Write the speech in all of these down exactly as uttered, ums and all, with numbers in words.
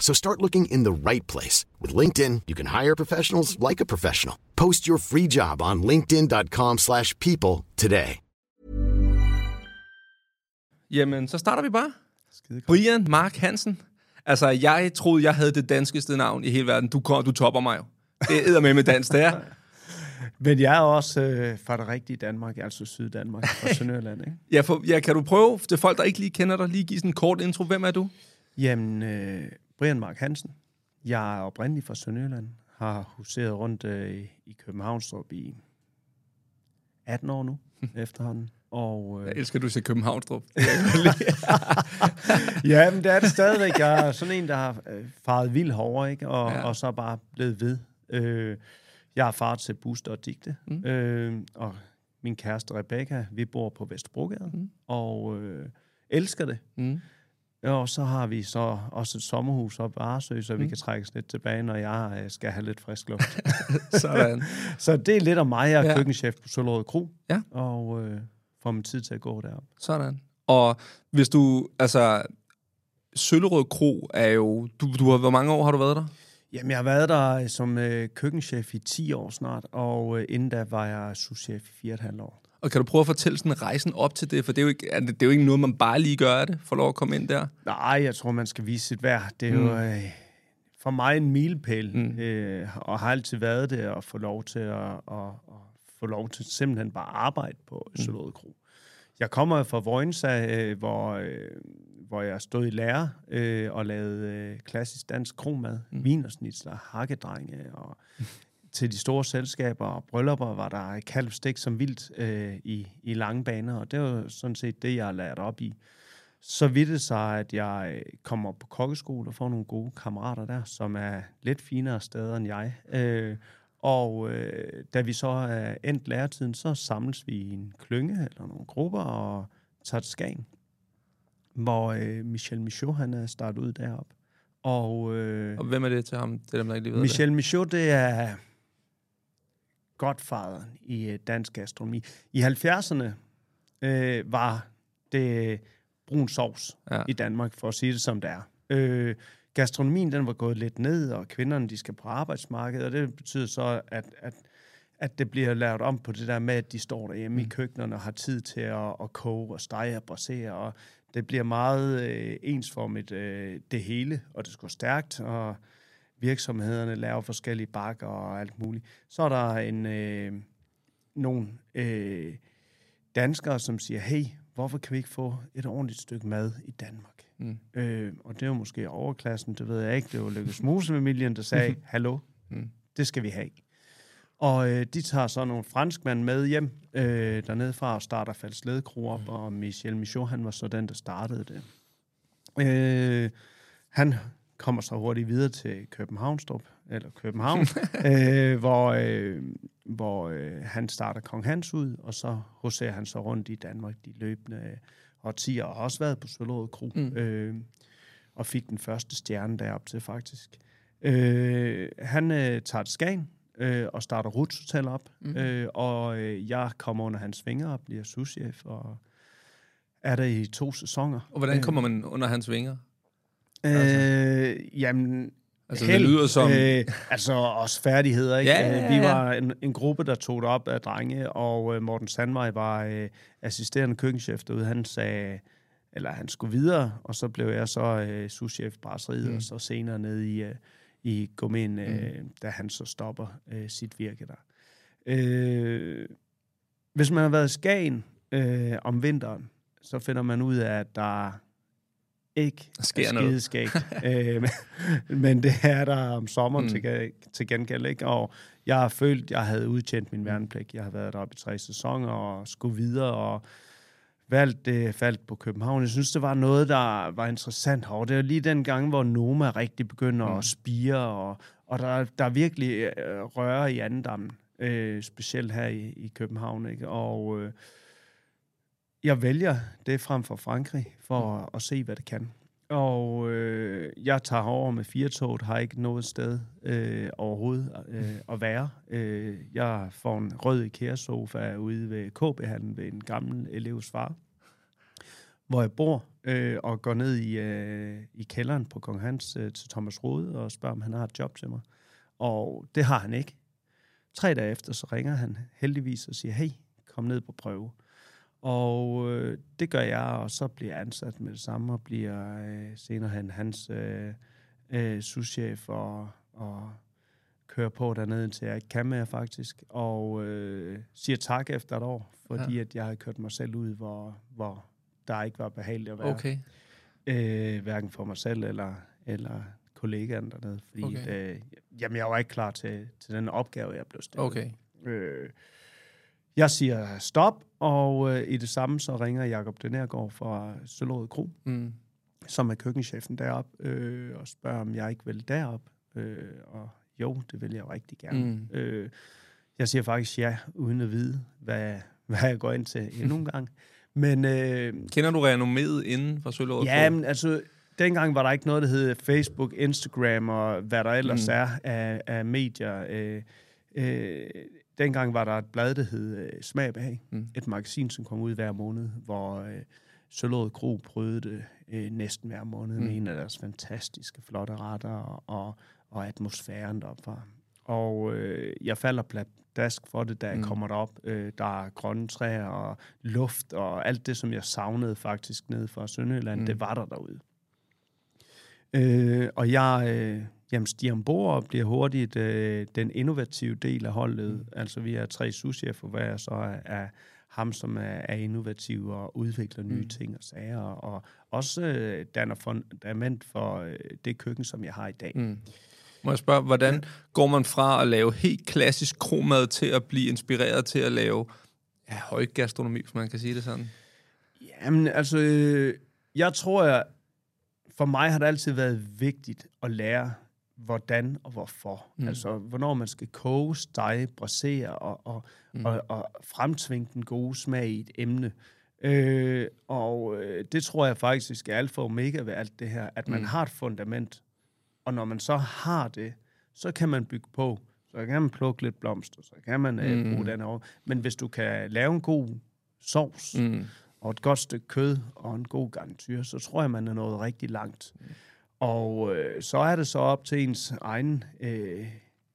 So start looking in the right place. With LinkedIn, you can hire professionals like a professional. Post your free job on linkedin dot com slash people today. Jamen, så starter vi bare. Brian Mark Hansen. Altså, jeg troede, jeg havde det danskeste navn i hele verden. Du kommer, du topper mig jo. Det æder med med dansk, det er. Men jeg er også øh, fra det rigtige Danmark, altså Syddanmark, fra Sønderland, ikke? Ja, for, ja, kan du prøve, til folk, der ikke lige kender dig, lige give sådan en kort intro. Hvem er du? Jamen, øh, Brian Mark Hansen. Jeg er oprindelig fra Sønderland. Har huseret rundt øh, i Københavnstrup i atten år nu, efterhånden. Og, øh... jeg elsker, du ser Københavnstrup. Ja, men det er det stadigvæk. Jeg er sådan en, der har faret vildt hårdere, ikke? Og, ja. og så bare blevet ved. Øh, jeg er far til Buster og Digte, mm. øh, og min kæreste Rebecca, vi bor på Vesterbrogaden, mm. og øh, elsker det. Mm. Og så har vi så også et sommerhus oppe i Arresø, så mm. vi kan trækkes lidt tilbage, når jeg skal have lidt frisk luft. Sådan. Så det er lidt om mig. Jeg er ja. køkkenchef på Søllerød Kro, ja. og... Øh, får min tid til at gå derop. Sådan. Og hvis du, altså, Søllerød Kro er jo, du, du har, hvor mange år har du været der? Jamen, jeg har været der som øh, køkkenchef i ti år snart, og øh, inden da var jeg souschef i fire og et halvt år. Og kan du prøve at fortælle sådan rejsen op til det? For det er jo ikke, er det, det er jo ikke noget, man bare lige gør det, får lov at komme ind der. Nej, jeg tror, man skal vise sit værd. Det er mm. jo øh, for mig en milepæl, mm. øh, og har altid været det, og få lov til at... at, at få lov til simpelthen bare arbejde på Søllerød Kro. Jeg kommer fra Vojensa, øh, hvor, øh, hvor jeg stod i lære øh, og lavede øh, klassisk dansk kromad, mm. vinersnitsler, hakkedrenge, og til de store selskaber og bryllupper var der kalvstik som vildt øh, i, i lange baner, og det var sådan set det, jeg har lært op i. Så vidt det sig, at jeg kommer på kokkeskole og får nogle gode kammerater der, som er lidt finere steder end jeg, øh, Og øh, da vi så er endt læretiden, så samles vi i en klynge eller nogle grupper og tager til Skagen, hvor øh, Michel Michaud, han er startet ud derop. Og, øh, og hvem er det til ham? Det er dem, der ikke lige ved Michel det. Michaud, det er godfaderen i øh, dansk gastronomi. I halvfjerdserne øh, var det brun sovs ja. i Danmark, for at sige det som det er. Øh, Gastronomien, den var gået lidt ned, og kvinderne, de skal på arbejdsmarkedet, og det betyder så, at, at, at det bliver lavet om på det der med, at de står derhjemme mm. i køkkenerne og har tid til at, at koge og stege og brasere, og det bliver meget øh, ensformigt øh, det hele, og det går stærkt, og virksomhederne laver forskellige bakker og alt muligt. Så er der en, øh, nogle øh, danskere, som siger, hey, hvorfor kan vi ikke få et ordentligt stykke mad i Danmark? Mm. Øh, og det er jo måske overklassen, det ved jeg ikke. Det var Lykkes Mose-familien, der sagde, hallo, mm. det skal vi have. Og øh, de tager så nogle franskmænd med hjem øh, dernede fra og starter Falsledekro op, mm. og Michel Michaud, han var så den, der startede det. Øh, han kommer så hurtigt videre til Københavnstrup, eller København, øh, hvor, øh, hvor øh, han starter Kong Hans ud, og så huserer han så rundt i Danmark de løbende årtier, og har også været på Søllerød Kro, mm. øh, og fik den første stjerne derop til, faktisk. Øh, han øh, tager til Skagen, øh, og starter Ruts Hotel op, mm. øh, og øh, jeg kommer under hans vinger og bliver souschef, og er der i to sæsoner. Og hvordan kommer man under hans vinger? Altså. Øh, jamen, altså, held, det lyder som... Øh, altså, også færdigheder, ikke? Ja, ja, ja. Vi var en, en gruppe, der tog det op af drenge, og øh, Morten Sandmeier var øh, assisterende køkkenchef derude. Han sagde, eller han skulle videre, og så blev jeg så øh, souschef i Brasseriet, mm. og så senere nede i, øh, i Gomine, øh, mm. da han så stopper øh, sit virke der. Øh, hvis man har været i Skagen, øh, om vinteren, så finder man ud af, at der ikke sker er skideskægt. øh, men, men det er der om sommeren mm. til, til gengæld, ikke? Og jeg har følt, at jeg havde udtjent min værnepligt. Jeg har været deroppe i tre sæsoner og skulle videre og valgt det faldt på København. Jeg synes, det var noget, der var interessant herovre. Det var lige den gang, hvor Noma rigtig begynder mm. at spire, og, og der, der virkelig øh, rører i andendammen, øh, specielt her i, i København, ikke? Og øh, jeg vælger det frem for Frankrig, for mm. at, at se, hvad det kan. Og øh, jeg tager over med firetoget, har ikke noget sted øh, overhovedet øh, at være. Øh, jeg får en rød IKEA-sofa ude ved K B-hallen ved en gammel elevs far, hvor jeg bor, øh, og går ned i, øh, i kælderen på Kong Hans øh, til Thomas Rode og spørger, om han har et job til mig. Og det har han ikke. Tre dage efter, så ringer han heldigvis og siger, hey, kom ned på prøve. Og øh, det gør jeg, og så bliver jeg ansat med det samme, og bliver øh, senere han hans øh, øh, souschef, og, og kører på dernede, indtil jeg ikke kan mere faktisk, og øh, siger tak efter et år, fordi ja. at jeg havde kørt mig selv ud, hvor, hvor der ikke var behageligt at være. Okay. Øh, hverken for mig selv, eller, eller kollegaen dernede, fordi okay. at, øh, jamen, jeg var ikke klar til, til den opgave, jeg blev stillet. Okay. Øh, Jeg siger stop, og øh, i det samme så ringer Jacob Denærgaard fra Søllerød Kro, mm. som er køkkenchefen deroppe, øh, og spørger, om jeg ikke vil deroppe. Øh, og jo, det vil jeg jo rigtig gerne. Mm. Øh, jeg siger faktisk ja, uden at vide, hvad, hvad jeg går ind til endnu en gang. Men, øh, kender du renommet inden fra Søllerød Kro? Jamen, altså, dengang var der ikke noget, der hed Facebook, Instagram og hvad der ellers mm. er af, af medier. Øh, øh, Dengang var der et blad, der hed uh, Smag Behag. Mm. Et magasin, som kom ud hver måned, hvor uh, Søllerød Kro prøvede det uh, næsten hver måned mm. med en af deres fantastiske, flotte retter og, og, og atmosfæren deropfra. Og uh, jeg falder pladask for det, da jeg mm. kommer derop. Uh, der er grønne træer og luft og alt det, som jeg savnede faktisk nede fra Sønderjylland, mm. det var der derude. Uh, og jeg... Uh, Jamen, stiger ombord og bliver hurtigt øh, den innovative del af holdet. Mm. Altså, vi er tre souschefer, hvor jeg så er, er ham, som er, er innovativ og udvikler nye mm. ting og sager, og, og også øh, danner fundament for øh, det køkken, som jeg har i dag. Mm. Må jeg spørge, hvordan ja. går man fra at lave helt klassisk kromad til at blive inspireret til at lave ja, højgastronomi, hvis man kan sige det sådan? Jamen, altså, øh, jeg tror, jeg, for mig har det altid været vigtigt at lære hvordan og hvorfor. Mm. Altså, hvornår man skal koge, stege, brasere og, og, mm. og, og fremtvinge den gode smag i et emne. Øh, og øh, det tror jeg faktisk er alfa og omega ved alt det her, at man mm. har et fundament, og når man så har det, så kan man bygge på. Så kan man plukke lidt blomster, så kan man øh, bruge mm. den over. Men hvis du kan lave en god sovs, mm. og et godt stykke kød, og en god garnitur, så tror jeg, man er nået rigtig langt. Mm. Og øh, så er det så op til ens egen øh,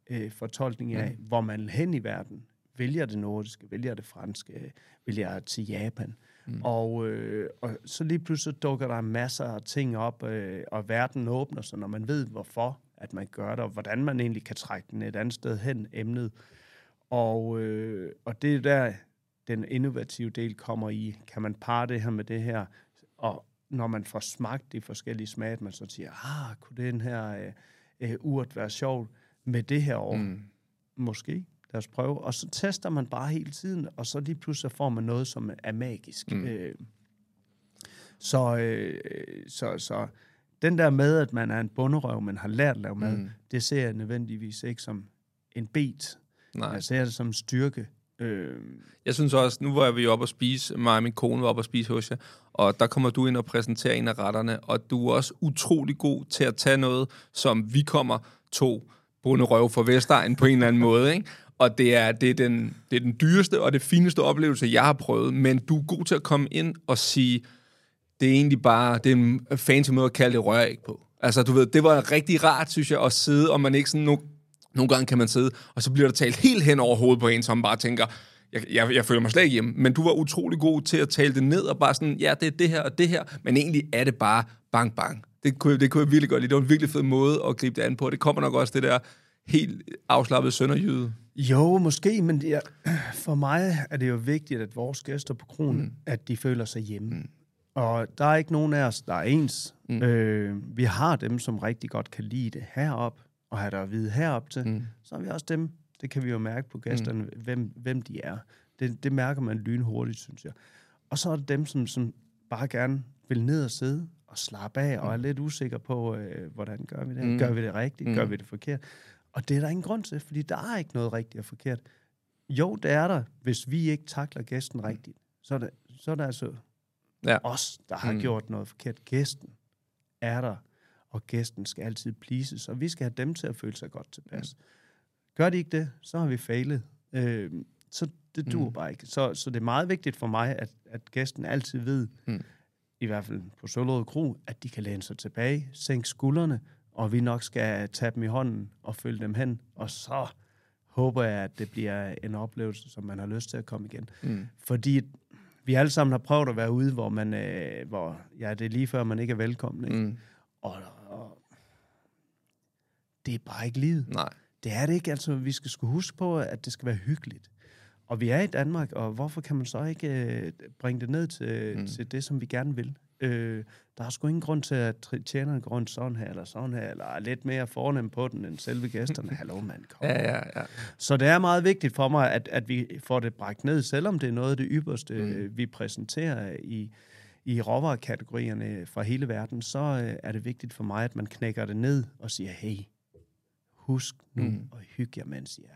øh, fortolkning af, mm. hvor man hen i verden vælger det nordiske, vælger det franske, vælger til Japan. Mm. Og, øh, og så lige pludselig dukker der masser af ting op, øh, og verden åbner sig, når man ved, hvorfor at man gør det, og hvordan man egentlig kan trække den et andet sted hen, emnet. Og, øh, og det er der, den innovative del kommer i. Kan man parre det her med det her, og når man får smagt de forskellige smage, at man så siger, ah, kunne den her øh, øh, urt være sjov med det her år? Mm. Måske, lad os prøve. Og så tester man bare hele tiden, og så lige pludselig får man noget, som er magisk. Mm. Øh, så, øh, så, så den der med, at man er en bonderøv, man har lært at lave mad, mm. det ser jeg nødvendigvis ikke som en bet. Nej. Jeg ser det som en styrke. Jeg synes også, nu var vi oppe og spise, mig og min kone var oppe og spise hos jer, og der kommer du ind og præsenterer en af retterne, og du er også utrolig god til at tage noget, som vi kommer to bonderøve fra Vestegnen på en eller anden måde, ikke? Og det er, det, er den, det er den dyreste og det fineste oplevelse, jeg har prøvet, men du er god til at komme ind og sige, det er egentlig bare, det er en fancy måde at kalde det røræg på. Altså, du ved, det var rigtig rart, synes jeg, at sidde, og man ikke sådan nu. Nogle gange kan man sidde, og så bliver der talt helt hen over hovedet på en, som bare tænker, jeg, jeg, jeg føler mig slet ikke hjemme, men du var utrolig god til at tale det ned, og bare sådan, ja, det er det her og det her, men egentlig er det bare bang, bang. Det kunne, det kunne jeg virkelig godt lide. Det var en virkelig fed måde at gribe det an på, det kommer nok også det der helt afslappede sønderjyde. Jo, måske, men det er, for mig er det jo vigtigt, at vores gæster på kroen, mm. at de føler sig hjemme. Mm. Og der er ikke nogen af os, der er ens. Mm. Øh, vi har dem, som rigtig godt kan lide det herop og have der at vide herop til. Mm. Så har vi også dem. Det kan vi jo mærke på gæsterne, mm. hvem, hvem de er. Det, det mærker man lynhurtigt, synes jeg. Og så er det dem, som, som bare gerne vil ned og sidde og slappe af, mm. og er lidt usikker på, øh, hvordan gør vi det? Mm. Gør vi det rigtigt? Mm. Gør vi det forkert? Og det er der ingen grund til, fordi der er ikke noget rigtigt og forkert. Jo, det er der, hvis vi ikke takler gæsten rigtigt. Så er det, så er det altså ja. os, der har mm. gjort noget forkert. Gæsten er der, og gæsten skal altid pleases, og vi skal have dem til at føle sig godt tilpas. Mm. Gør de ikke det, så har vi fejlet. Øh, så det duer mm. bare ikke. Så, så det er meget vigtigt for mig, at, at gæsten altid ved, mm. i hvert fald på Søllerød Kro, at de kan læne sig tilbage, sænke skuldrene, og vi nok skal tage dem i hånden og følge dem hen, og så håber jeg, at det bliver en oplevelse, som man har lyst til at komme igen. Mm. Fordi vi alle sammen har prøvet at være ude, hvor man, øh, hvor ja, det er lige før, man ikke er velkommen. Ikke? Mm. Og, og det er bare ikke livet. Nej. Det er det ikke. Altså, vi skal sgu huske på, at det skal være hyggeligt. Og vi er i Danmark, og hvorfor kan man så ikke øh, bringe det ned til, mm. til det, som vi gerne vil? Øh, der er sgu ingen grund til, at tjenerne går rundt sådan her, eller sådan her, eller er lidt mere fornem på den, end selve gæsterne. Hallo, mand, kom. Ja, ja, ja. Så det er meget vigtigt for mig, at, at vi får det bragt ned, selvom det er noget af det ypperste, mm. vi præsenterer i, i råvarekategorierne fra hele verden, så øh, er det vigtigt for mig, at man knækker det ned og siger, hey, husk nu mm. og hygge jer, mens I er her.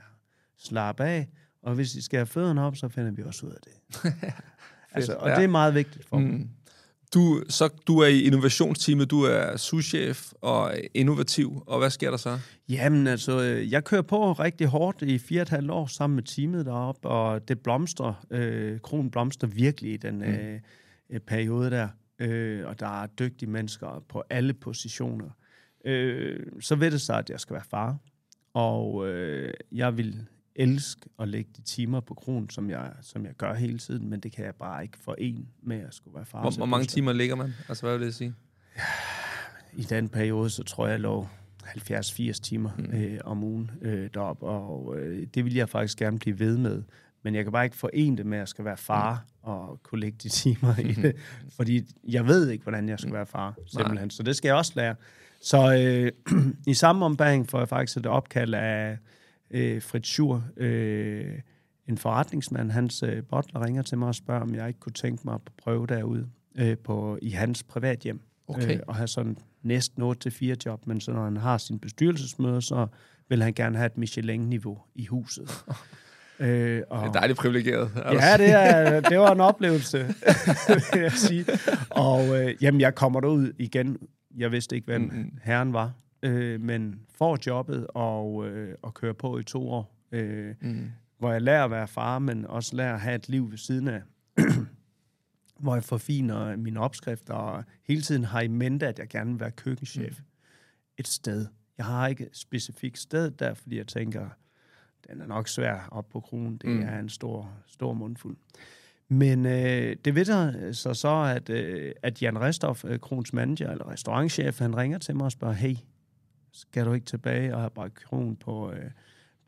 Slap af, og hvis I skal have fødderne op, så finder vi også ud af det. altså, og ja. det er meget vigtigt for mig. Mm. Du, så, du er i innovationsteamet, du er souschef og innovativ, og hvad sker der så? Jamen altså, jeg kører på rigtig hårdt i fire og et halvt år sammen med teamet deroppe, og det blomster, øh, kronen blomster virkelig i den mm. øh, periode der, øh, og der er dygtige mennesker på alle positioner. Øh, så ved det sig, at jeg skal være far, og øh, jeg vil elske at lægge de timer på kronen, som jeg, som jeg gør hele tiden, men det kan jeg bare ikke forene med at skulle være far. Hvor, hvor mange timer ligger man? Altså, hvad vil det sige? Ja, i den periode, så tror jeg, jeg lå halvfjerds til firs timer mm. øh, om ugen øh, deroppe, og øh, det vil jeg faktisk gerne blive ved med, men jeg kan bare ikke forene det med, at jeg skal være far mm. og kunne lægge de timer mm. i det, fordi jeg ved ikke, hvordan jeg skal mm. være far, simpelthen. Nej. Så det skal jeg også lære. Så øh, i samme ombæring får jeg faktisk et opkald af øh, Fritz Schur, øh, en forretningsmand. Hans øh, bottler ringer til mig og spørger, om jeg ikke kunne tænke mig at prøve derude øh, på, i hans privathjem. Okay. Øh, og have sådan næsten otte til fire job, men så når han har sin bestyrelsesmøde, så vil han gerne have et Michelin-niveau i huset. Øh, og, det er dejligt privilegeret. Ja, det, er, det var en oplevelse, vil jeg sige. Og øh, jamen, jeg kommer derud igen. Jeg vidste ikke, hvem mm-hmm. herren var, øh, men får jobbet og, øh, og kører på i to år, øh, mm. hvor jeg lærer at være far, men også lærer at have et liv ved siden af, hvor jeg forfiner mine opskrifter, og hele tiden har i mente, at jeg gerne vil være køkkenchef mm. et sted. Jeg har ikke et specifikt sted der, fordi jeg tænker, den er nok svær op på kronen, det mm. er en stor, stor mundfuld. Men øh, det ved så så, at, øh, at Jan Restoff, øh, Kroens manager eller restaurantchef, han ringer til mig og spørger, hey, skal du ikke tilbage og have bragt Kroen på, øh,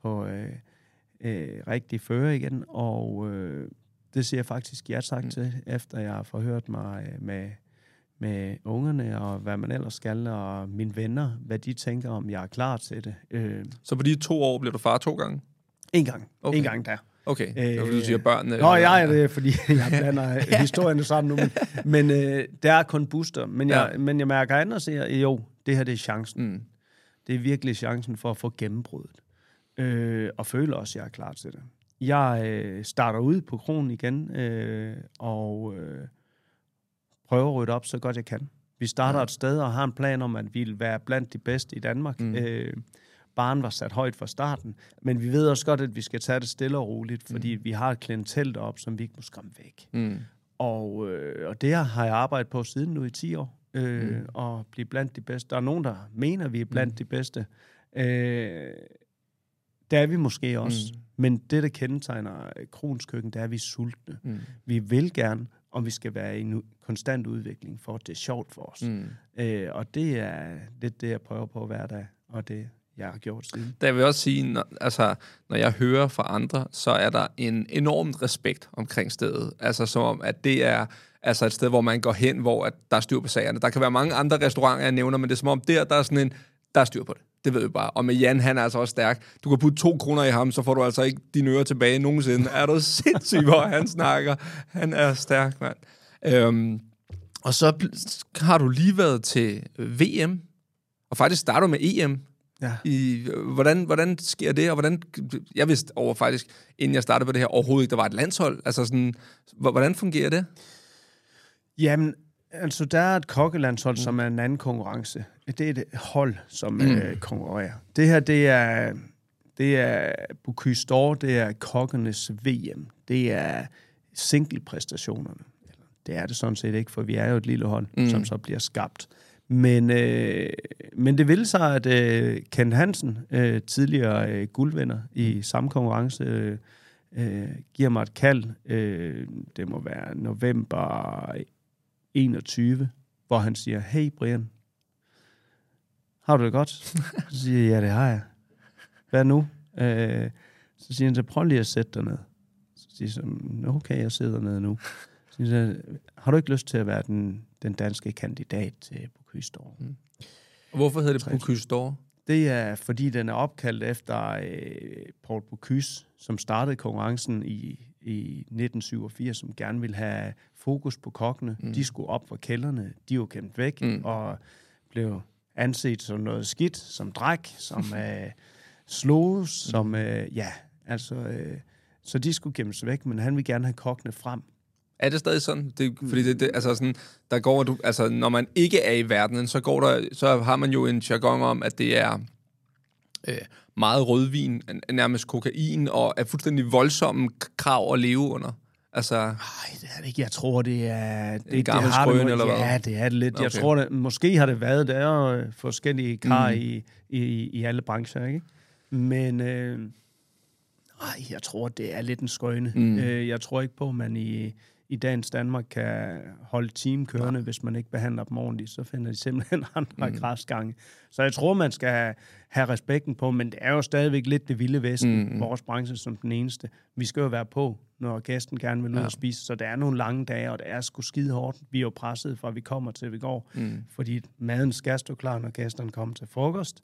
på øh, øh, rigtig føre igen? Og øh, det siger jeg faktisk ja tak mm. til, efter jeg har forhørt mig øh, med, med ungerne og hvad man ellers skal, og mine venner, hvad de tænker om, jeg er klar til det. Øh. Så på de to år blev du far to gange? En gang. Okay. En gang der. Okay, det vil du sige, at børnene... Nå, jeg er det, fordi jeg blander historierne sammen nu. Men, men øh, der er kun booster. Men jeg, ja. men jeg mærker andet og siger, jo, det her det er chancen. Mm. Det er virkelig chancen for at få gennembruddet. Øh, og føler også, at jeg er klar til det. Jeg øh, starter ud på kronen igen, øh, og øh, prøver at rydde op, så godt jeg kan. Vi starter ja. et sted og har en plan om, at vi vil være blandt de bedste i Danmark. Mm. Øh, Barnen var sat højt fra starten, men vi ved også godt, at vi skal tage det stille og roligt, fordi mm. vi har et klientel deroppe, som vi ikke må skræmme væk. Mm. Og, øh, og det har jeg arbejdet på siden nu i ti år, øh, mm. og blive blandt de bedste. Der er nogen, der mener, vi er blandt mm. de bedste. Øh, det er vi måske også, mm. men det, der kendetegner Kroens Køkken, det er, vi er sultne. Mm. Vi vil gerne, og vi skal være i en konstant udvikling, for det er sjovt for os. Mm. Øh, og det er lidt det, jeg prøver på hver dag, og det jeg har gjort siden. Der vil jeg også sige, når, altså, når jeg hører fra andre, så er der en enormt respekt omkring stedet. Altså som om, at det er altså et sted, hvor man går hen, hvor at der er styr på sagerne. Der kan være mange andre restauranter, jeg nævner, men det er som om der, der er sådan en, der er styr på det. Det ved vi bare. Og med Jan, han er altså også stærk. Du kan putte to kroner i ham, så får du altså ikke dine ører tilbage nogensinde. Er du sindssyg, hvor han snakker? Han er stærk, mand. Øhm, og så har du lige været til V M, og faktisk starter du med E M. Ja. I, hvordan, hvordan sker det, og hvordan... Jeg vidste over faktisk, inden jeg startede på det her, overhovedet ikke, der var et landshold. Altså sådan, hvordan fungerer det? Jamen, altså, der er et kokkelandshold, mm. som er en anden konkurrence. Det er et hold, som mm. øh, konkurrerer. Det her, det er... Det er Bocuse d'Or, det er kokkernes V M. Det er singlepræstationerne. Det er det sådan set ikke, for vi er jo et lille hold, mm. som så bliver skabt. Men, øh, men det ville sig, at øh, Ken Hansen, øh, tidligere øh, guldvinder i samme konkurrence, øh, øh, giver mig et kald. Øh, det må være november enogtyve, hvor han siger, hey Brian, har du det godt? Så siger jeg, ja det har jeg. Hvad nu? Øh, så siger han, så prøv lige at sætte dig ned. Så siger han, okay, jeg sidder ned nu. Så siger han, har du ikke lyst til at være den, den danske kandidat til Bocuse d'Or? Mm. Og hvorfor hedder det Bocuse d'Or? Det er, fordi den er opkaldt efter øh, Paul Bocuse, som startede konkurrencen i, i nitten syvogfirs, som gerne ville have fokus på kokkene. Mm. De skulle op fra kælderne, de var kæmpet væk, mm. og blev anset som noget skidt, som dræk, som øh, slog, som... Mm. Øh, ja, altså... Øh, så de skulle kæmpes væk, men han ville gerne have kokkene frem. Er det stadig sådan? Det, fordi det, det, altså sådan, der går du, altså når man ikke er i verdenen, så går der, så har man jo en jargon om, at det er øh, meget rødvin, nærmest kokain og er fuldstændig voldsomme krav at leve under. Altså. Nej, det er det ikke. Jeg tror det er det, det har det måske, eller hvad? Ja, det er det lidt. Okay. Jeg tror det. Måske har det været der forskellige kar mm. i, i i alle brancher, ikke? Men øh, nej, jeg tror det er lidt en skrøne. Mm. Jeg tror ikke på, at man i I dagens Danmark kan holde team kørende, ja. Hvis man ikke behandler dem ordentligt, så finder de simpelthen andre mm. græsgange. Så jeg tror, man skal have respekten på, men det er jo stadigvæk lidt det vilde vesten, mm. vores branche som den eneste. Vi skal jo være på, når gæsten gerne vil ud ja. Og spise, så der er nogle lange dage, og det er sgu skide hårdt. Vi er jo presset fra, vi kommer til, vi går, mm. fordi maden skal stå klar, når gæsterne kommer til frokost,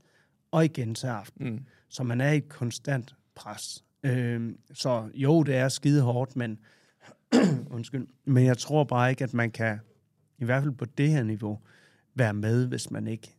og igen til aften. Mm. Så man er i et konstant pres. Øh, så jo, det er skide hårdt, men undskyld, men jeg tror bare ikke, at man kan, i hvert fald på det her niveau, være med, hvis man ikke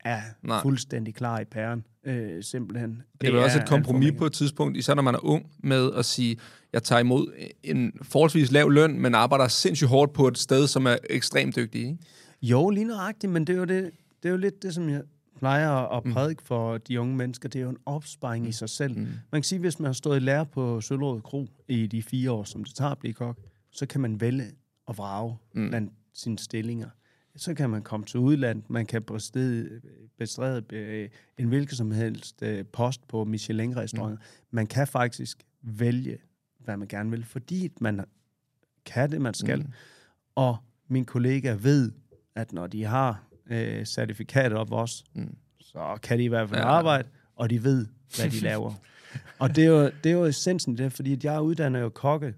er Nej. Fuldstændig klar i pæren, øh, simpelthen. Det, det er også et kompromis på et tidspunkt, især når man er ung, med at sige, jeg tager imod en forholdsvis lav løn, men arbejder sindssygt hårdt på et sted, som er ekstremt dygtig, ikke? Jo, lige nøjagtigt, men det er jo, det, det er jo lidt det, som jeg plejer at prædike for de unge mennesker, det er jo en opsparing mm. i sig selv. Mm. Man kan sige, at hvis man har stået i lære på Søllerød Kro i de fire år, som det tager at blive kok, så kan man vælge at vrage mm. blandt sine stillinger. Så kan man komme til udlandet, man kan bestede, bestræde en hvilken som helst post på Michelin-restauranter. Mm. Man kan faktisk vælge, hvad man gerne vil, fordi man kan det, man skal. Mm. Og mine kollegaer ved, at når de har Øh, certifikatet op også, mm. så kan de i hvert fald ja, ja. arbejde, og de ved, hvad de laver. Og det er jo, det er jo essensen det, fordi jeg uddanner jo kokke,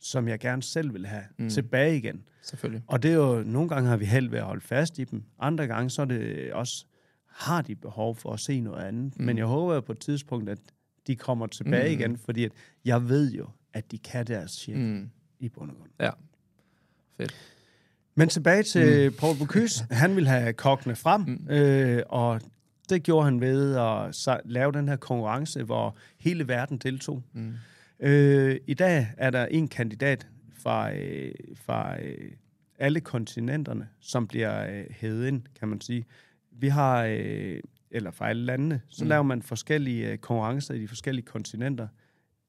som jeg gerne selv vil have mm. tilbage igen. Selvfølgelig. Og det er jo, nogle gange har vi held ved at holde fast i dem, andre gange så er det også, har de behov for at se noget andet. Mm. Men jeg håber på et tidspunkt, at de kommer tilbage mm. igen, fordi at jeg ved jo, at de kan deres shit mm. i bund og grund. Ja, fedt. Men tilbage til mm. Paul Bocuse. Han ville have kokkene frem, mm. øh, og det gjorde han ved at lave den her konkurrence, hvor hele verden deltog. Mm. Øh, I dag er der en kandidat fra, øh, fra øh, alle kontinenterne, som bliver øh, hævet ind, kan man sige. Vi har, øh, eller fra alle landene, så mm. laver man forskellige øh, konkurrencer i de forskellige kontinenter.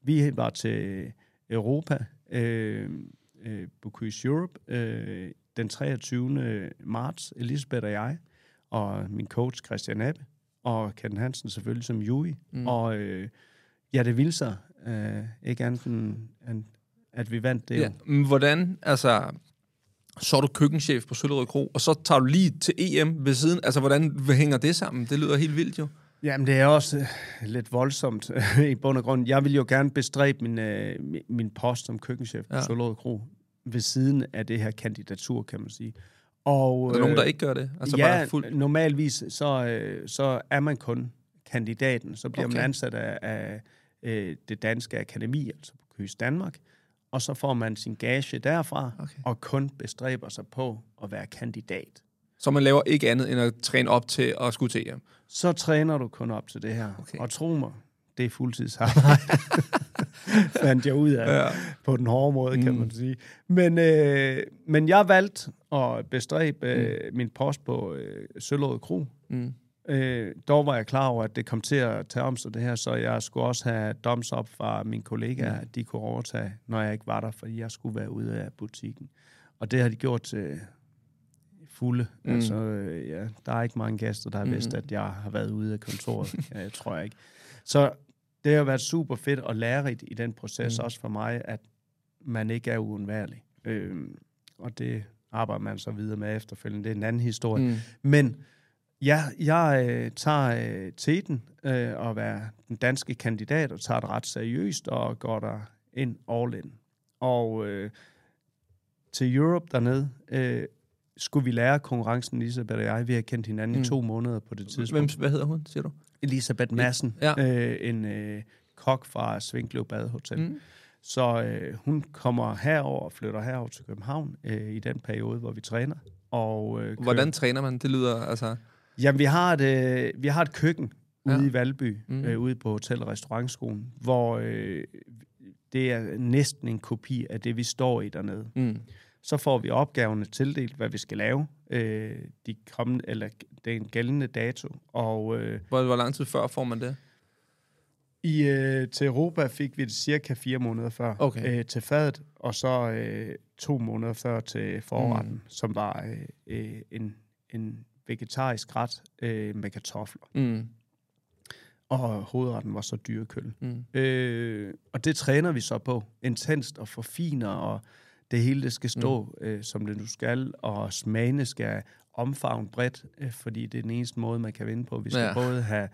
Vi var til Europa, øh, øh, Bocuse Europe, øh, den treogtyvende marts, Elisabeth og jeg, og min coach Christian Ebbe, og Ken Hansen selvfølgelig som jury. Mm. Og øh, ja, det ville sig øh, ikke andet end, at vi vandt det. Ja. Hvordan, altså, så er du køkkenchef på Søllerød Kro, og så tager du lige til E M ved siden. Altså, hvordan hænger det sammen? Det lyder helt vildt jo. Jamen, det er også lidt voldsomt i bund og grund. Jeg vil jo gerne bestræbe min, min post som køkkenchef på ja. Søllerød Kro ved siden af det her kandidatur, kan man sige. Og, er der øh, nogen, der ikke gør det? Altså ja, bare fuldt? Normalvis så, så er man kun kandidaten. Så bliver okay. man ansat af, af det danske akademi, altså Bocuse Danmark. Og så får man sin gage derfra, okay. og kun bestræber sig på at være kandidat. Så man laver ikke andet end at træne op til at skulle til E M? Så træner du kun op til det her. Okay. Og tro mig, det er fuldtidsarbejde. Fandt jeg ud af ja. på den hårde måde, kan mm. man sige. Men, øh, men jeg valgte at bestræbe øh, mm. min post på øh, Søllerød Kro. Mm. Øh, dog var jeg klar over, at det kom til at tage om sig det her, så jeg skulle også have doms op fra mine kollegaer, at de kunne overtage, når jeg ikke var der, fordi jeg skulle være ude af butikken. Og det har de gjort til fulde. Mm. Altså, øh, ja, der er ikke mange gæster, der har vidst, mm. at jeg har været ude af kontoret. Jeg tror jeg ikke. Så det har været super fedt og lærerigt i den proces, mm. også for mig, at man ikke er uundværlig. Øh, og det arbejder man så videre med efterfølgende. Det er en anden historie. Mm. Men ja, jeg øh, tager øh, teten øh, at være den danske kandidat, og tager det ret seriøst, og går der ind all in. Og øh, til Europe dernede, øh, skulle vi lære konkurrencen, Elisabeth og jeg. Vi har kendt hinanden mm. i to måneder på det tidspunkt. Hvem, hvad hedder hun, siger du? Elisabeth Madsen, ja. øh, en øh, kok fra Svinkløv Badehotel. Mm. Så øh, hun kommer herover og flytter herover til København øh, i den periode, hvor vi træner. Og, øh, hvordan træner man? Det lyder altså... Jamen, vi har et, øh, vi har et køkken ude ja. i Valby, mm. øh, ude på Hotel- og Restaurantskolen, hvor øh, det er næsten en kopi af det, vi står i dernede. Mm. Så får vi opgaverne tildelt, hvad vi skal lave, øh, de kommende, eller den gældende dato. Og, øh, hvor, hvor lang tid før får man det? I, øh, til Europa fik vi det cirka fire måneder før okay. øh, til fadet, og så øh, to måneder før til forretten, mm. som var øh, en... en vegetarisk ret øh, med kartofler. Mm. Og hovedretten var så dyrekølle. Mm. Øh, og det træner vi så på. Intenst og forfiner, og det hele det skal stå, mm. øh, som det nu skal, og smagene skal omfavne bredt, øh, fordi det er den eneste måde, man kan vinde på. Vi skal ja. både have...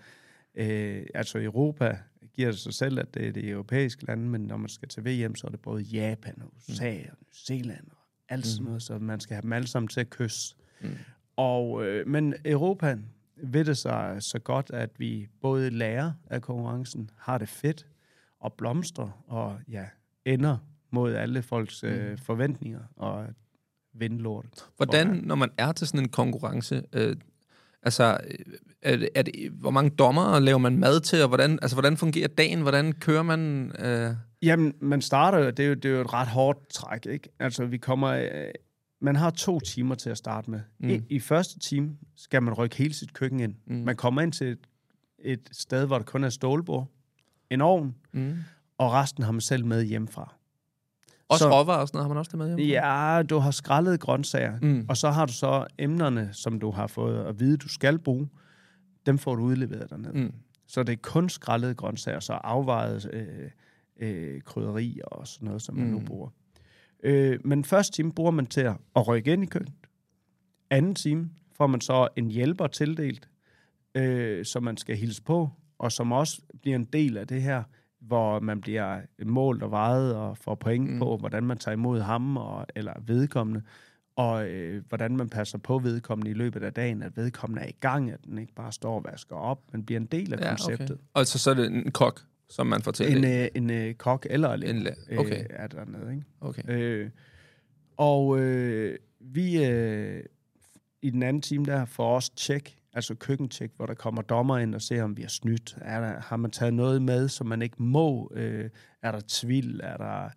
Øh, altså Europa giver det sig selv, at det er det europæiske lande, men når man skal til V M, så er det både Japan og U S A mm. og New Zealand og alt sådan mm. noget, så man skal have dem alle sammen til at kysse. Mm. Og, øh, men Europa ved det sig så godt, at vi både lærer af konkurrencen, har det fedt og blomstrer og ja, ender mod alle folks øh, forventninger og vindlort. Hvordan, når man er til sådan en konkurrence, øh, altså, er det, er det, hvor mange dommere laver man mad til, og hvordan, altså, hvordan fungerer dagen, hvordan kører man? Øh? Jamen, man starter jo, det er jo, det er jo et ret hårdt træk, ikke? Altså, vi kommer... Øh, Man har to timer til at starte med. Mm. I, I første time skal man rykke hele sit køkken ind. Mm. Man kommer ind til et, et sted, hvor der kun er stålbord, en ovn, mm. og resten har man selv med hjemmefra. Også råvarer og sådan noget, har man også det med hjemmefra? Ja, du har skrællede grøntsager, mm. og så har du så emnerne, som du har fået at vide, du skal bruge, dem får du udleveret dernede. Mm. Så det er kun skrællede grøntsager, så afvejet øh, øh, krydderi og sådan noget, som mm. man nu bruger. Øh, men første time bruger man til at rykke ind i køkkenet. Anden time får man så en hjælper tildelt, øh, som man skal hilse på, og som også bliver en del af det her, hvor man bliver målt og vejet og får point mm. på, hvordan man tager imod ham og, eller vedkommende, og øh, hvordan man passer på vedkommende i løbet af dagen, at vedkommende er i gang, at den ikke bare står og vasker op, men bliver en del af ja, konceptet. Okay. Og så, så er det en kok? Som man fortæller. En, øh, en øh, kok eller en lærer okay. øh, er der noget, ikke? Okay. Øh, og øh, vi øh, i den anden time der får også tjek, altså køkkentjek, hvor der kommer dommer ind og ser, om vi har snydt. Er der, har man taget noget med, som man ikke må? Øh, er der tvil? Er der... Er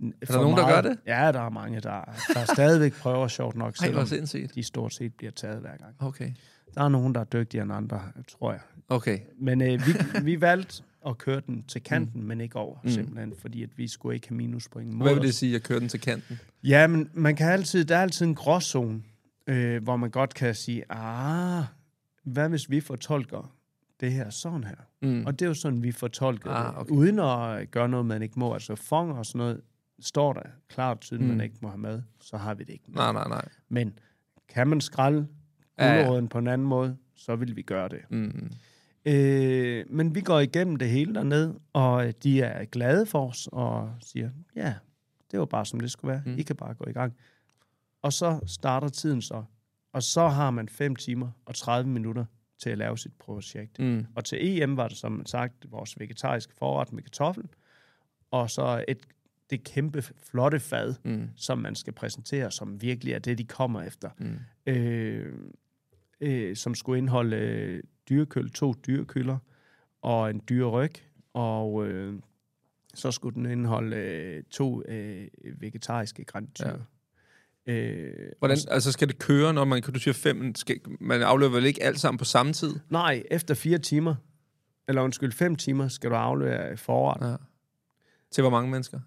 der nogen, meget, der gør det? Ja, der er mange, der, der stadigvæk prøver, sjovt nok, selvom Ej, de stort set bliver taget hver gang. Okay. Der er nogen, der er dygtigere end andre, tror jeg. Okay. Men øh, vi, vi valgte... og køre den til kanten, mm. men ikke over, mm. simpelthen, fordi at vi skulle ikke have minuspoint. Hvad vil det sige, at køre den til kanten? Ja, men man kan altid, der er altid en gråzone, øh, hvor man godt kan sige, ah, hvad hvis vi fortolker det her sådan her? Mm. Og det er jo sådan, vi fortolker ah, okay. det, uden at gøre noget, man ikke må. Altså fang og sådan noget, står der klart og tydeligt, mm. man ikke må have med, så har vi det ikke med. Nej, nej, nej. Men kan man skrælle guleroden ja. på en anden måde, så vil vi gøre det. Mm. Øh, men vi går igennem det hele dernede, og de er glade for os, og siger, ja, det var bare, som det skulle være. Mm. I kan bare gå i gang. Og så starter tiden så. Og så har man fem timer og tredive minutter til at lave sit projekt. Mm. Og til E M var det, som sagt, vores vegetariske forret med kartoffel, og så et, det kæmpe, flotte fad, mm. som man skal præsentere, som virkelig er det, de kommer efter. Mm. Øh, øh, som skulle indeholde øh, dyrekøl, to dyrekøller og en dyreryg, og øh, så skulle den indeholde øh, to øh, vegetariske grøntsager. Ja. Hvordan, altså skal det køre, når man, kan du sige fem, skal, man afleverer vel ikke alt sammen på samme tid? Nej, efter fire timer, eller undskyld, fem timer, skal du aflevere forret. Ja. Til hvor mange mennesker?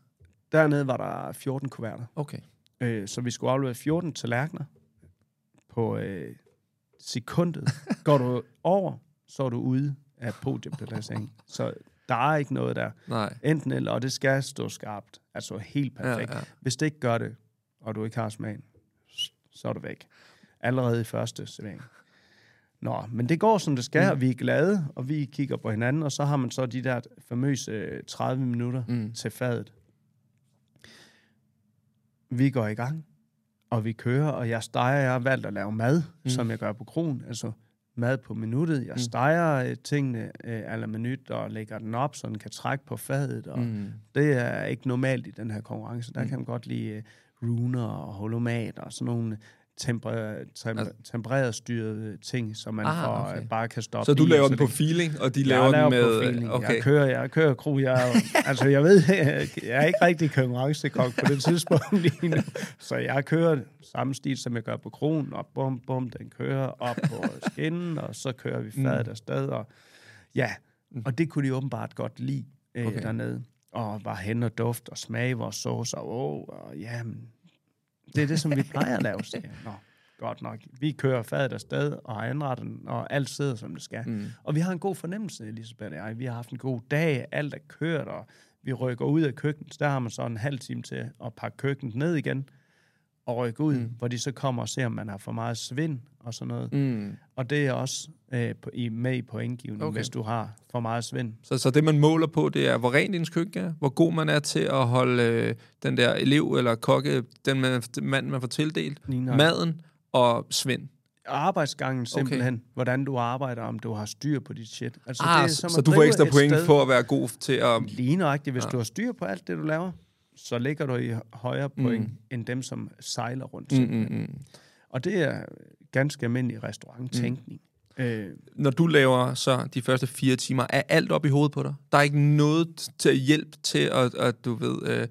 Dernede var der fjorten kuverter. Okay. Øh, så vi skulle aflevere fjorten tallerkener på øh, sekundet. Går du over, så er du ude af podiumplaceringen. Så der er ikke noget der. Nej. Enten eller, og det skal stå skarpt. Altså helt perfekt. Ja, ja. Hvis det ikke gør det, og du ikke har smagen, så er du væk. Allerede i første servering. Nå, men det går, som det skal, mm. og vi er glade, og vi kigger på hinanden, og så har man så de der famøse tredive minutter mm. til fadet. Vi går i gang, og vi kører, og jeg steger, jeg har valgt at lave mad, mm. som jeg gør på kroen, altså mad på minuttet. Jeg steger mm. tingene øh, à la minut, og lægger den op, så den kan trække på fadet, og mm. det er ikke normalt i den her konkurrence. Der mm. kan man godt lide Øh, runer og holomat og sådan nogle temper- temper- tempereret styrede ting, som man ah, får, okay. bare kan stoppe. Så du laver i, den på feeling, og de jeg laver den med på feeling. Okay. Jeg kører, jeg kører kru, jeg, altså jeg ved, jeg, jeg er ikke rigtig konkurrencekok på det tidspunkt lige nu, så jeg kører samme stil, som jeg gør på kroen, og bum, bum, den kører op på skinnen, og så kører vi fadet mm. afsted, og ja, og det kunne de åbenbart godt lide øh, okay. dernede. Og var hen og duft og smage vores sauce, og åh, og jamen, det er det, som vi plejer at lave, siger jeg. Nå, godt nok. Vi kører fadet afsted, og har anrettet den, og alt sidder, som det skal. Mm. Og vi har en god fornemmelse, Elisabeth og jeg. Vi har haft en god dag, alt er kørt, og vi rykker ud af køkkenet. Der har man så en halv time til at pakke køkkenet ned igen, og rykke ud, mm. hvor de så kommer og ser, om man har for meget svind, og sådan noget. Mm. Og det er også øh, på, i, med i pointgivning, okay. hvis du har for meget svind. Så, så det, man måler på, det er, hvor rent ens køkken er, hvor god man er til at holde øh, den der elev eller kokke, den man, mand, man får tildelt, Nina. Maden og svind. Arbejdsgangen simpelthen, okay. hvordan du arbejder, om du har styr på dit shit. Altså, ah, det er, som så du får ekstra point for at være god til at lige nøjagtigt, hvis ja. Du har styr på alt det, du laver, så ligger du i højere point, mm. end dem, som sejler rundt. Mm, mm, mm. Og det er ganske almindelig restauranttænkning. Mm. Øh. Når du laver så de første fire timer, er alt op i hovedet på dig? Der er ikke noget til hjælp til, at, at du ved, øh,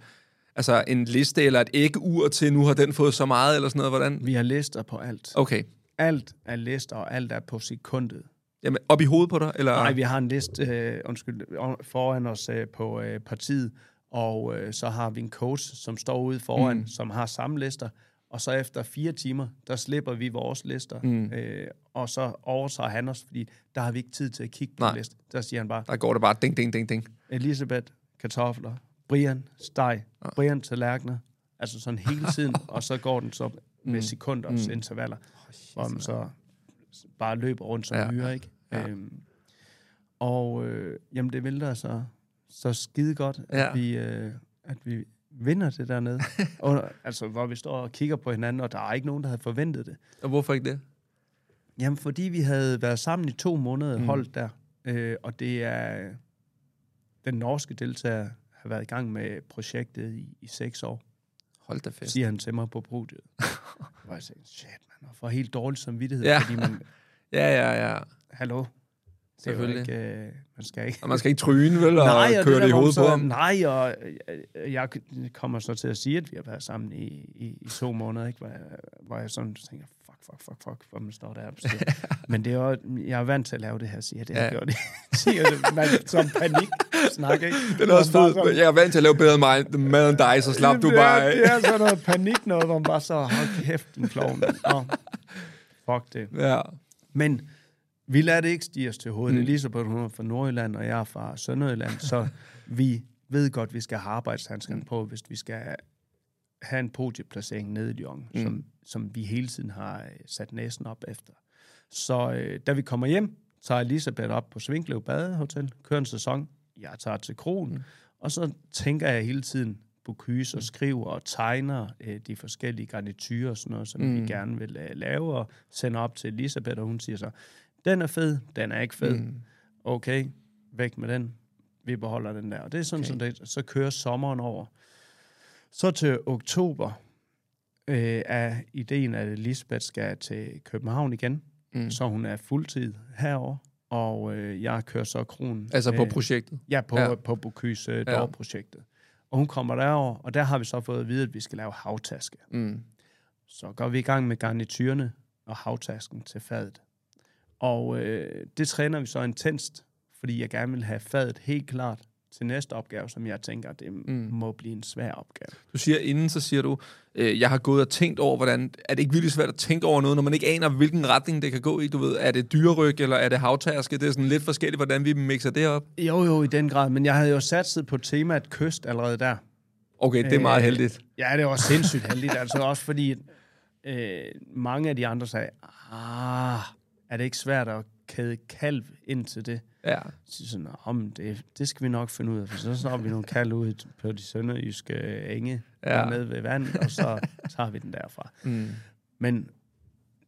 altså en liste eller et æggeur til, nu har den fået så meget, eller sådan noget, hvordan? Vi har lister på alt. Okay. Alt er lister, og alt er på sekundet. Jamen, op i hovedet på dig? Eller? Nej, vi har en liste øh, undskyld, foran os øh, på øh, partiet, og øh, så har vi en coach, som står ude foran, mm. som har samme lister, og så efter fire timer, der slipper vi vores lister, mm. øh, og så overtager han os, fordi der har vi ikke tid til at kigge på listen. Der siger han bare, der går det bare ding, ding, ding, ding. Elisabeth, kartofler, Brian, steg, ja. Brian tallerkener, altså sådan hele tiden, og så går den så med mm. sekunders mm. intervaller, oh, hvor man så bare løber rundt som ja. Myre, ikke? Ja. Øhm, og øh, jamen, det vælter så... så skide godt, at, ja. vi, øh, at vi vinder det dernede. Og, altså, hvor vi står og kigger på hinanden, og der er ikke nogen, der havde forventet det. Og hvorfor ikke det? Jamen, fordi vi havde været sammen i to måneder mm. holdt der, øh, og det er... Den norske deltager har været i gang med projektet i, i seks år. Hold da fest. Siger han til mig på podiet. Og jeg sagde, shit, man, og får helt dårlig samvittighed, ja. Fordi man... ja, ja, ja. Hallo? Selvfølgelig. Ikke, øh, man skal ikke. Og man skal ikke tryne, vel, og nej, og køre det, det i hovedet så, på ham. Nej, og jeg, jeg kommer så til at sige, at vi har været sammen i, i, i to måneder, ikke? Hvor, jeg, hvor jeg sådan tænker, fuck, fuck, fuck, fuck, hvor man står der. Men det er jo, jeg er vant til at lave det her, siger det, jeg ja. Gør det. Siger det, man som panik snakker, ikke? Det er også fedt. Som... Jeg er vant til at lave bedre mad, mad end dig, så slap det, du bare af. Det er sådan noget panik noget, hvor man bare så, hold kæft, din klovn. Oh, fuck det. Ja. Men... Vi lader det ikke stige os til hovedet. Mm. Elisabeth, hun er fra Nordjylland, og jeg er fra Sønderjylland, så vi ved godt, at vi skal have arbejdshandskerne mm. på, hvis vi skal have en podieplacering nede i Lyon, mm. som, som vi hele tiden har sat næsen op efter. Så øh, da vi kommer hjem tager Elisabeth op på Svinkløv Badehotel, kører en sæson, jeg tager til kroen, mm. og så tænker jeg hele tiden, Bocuse og skriver og tegner øh, de forskellige garniturer og sådan noget, som mm. vi gerne vil øh, lave, og sender op til Elisabeth, og hun siger så, den er fed, den er ikke fed. Mm. Okay, væk med den. Vi beholder den der. Og det er sådan, okay. sådan det, så kører sommeren over. Så til oktober øh, er ideen, at Elisabeth skal til København igen, mm. så hun er fuldtid herovre, og øh, jeg kører så kronen. Altså på øh, projektet? Ja, på, ja. på Bocuse d'Or projektet. Og hun kommer derover, og der har vi så fået at vide, at vi skal lave havtaske. Mm. Så går vi i gang med garniturerne og havtasken til fadet. Og øh, det træner vi så intenst, fordi jeg gerne vil have fadet helt klart til næste opgave, som jeg tænker, det mm. må blive en svær opgave. Du siger inden, så siger du, øh, jeg har gået og tænkt over, hvordan er det ikke virkelig svært at tænke over noget, når man ikke aner, hvilken retning det kan gå i? Du ved, er det dyreryg, eller er det havtaske? Det er sådan lidt forskelligt, hvordan vi mixer det op. Jo, jo, i den grad. Men jeg havde jo satset på temaet kyst allerede der. Okay, det er meget øh, heldigt. Ja, det var sindssygt heldigt. Altså også fordi øh, mange af de andre sagde, ah, er det ikke svært at kæde kalv ind til det? Ja. Så sådan, om det, det skal vi nok finde ud af, for så snart vi nogle kalve ud på de sønderjyske enge, ja. Nede ved vand, og så tager vi den derfra. Mm. Men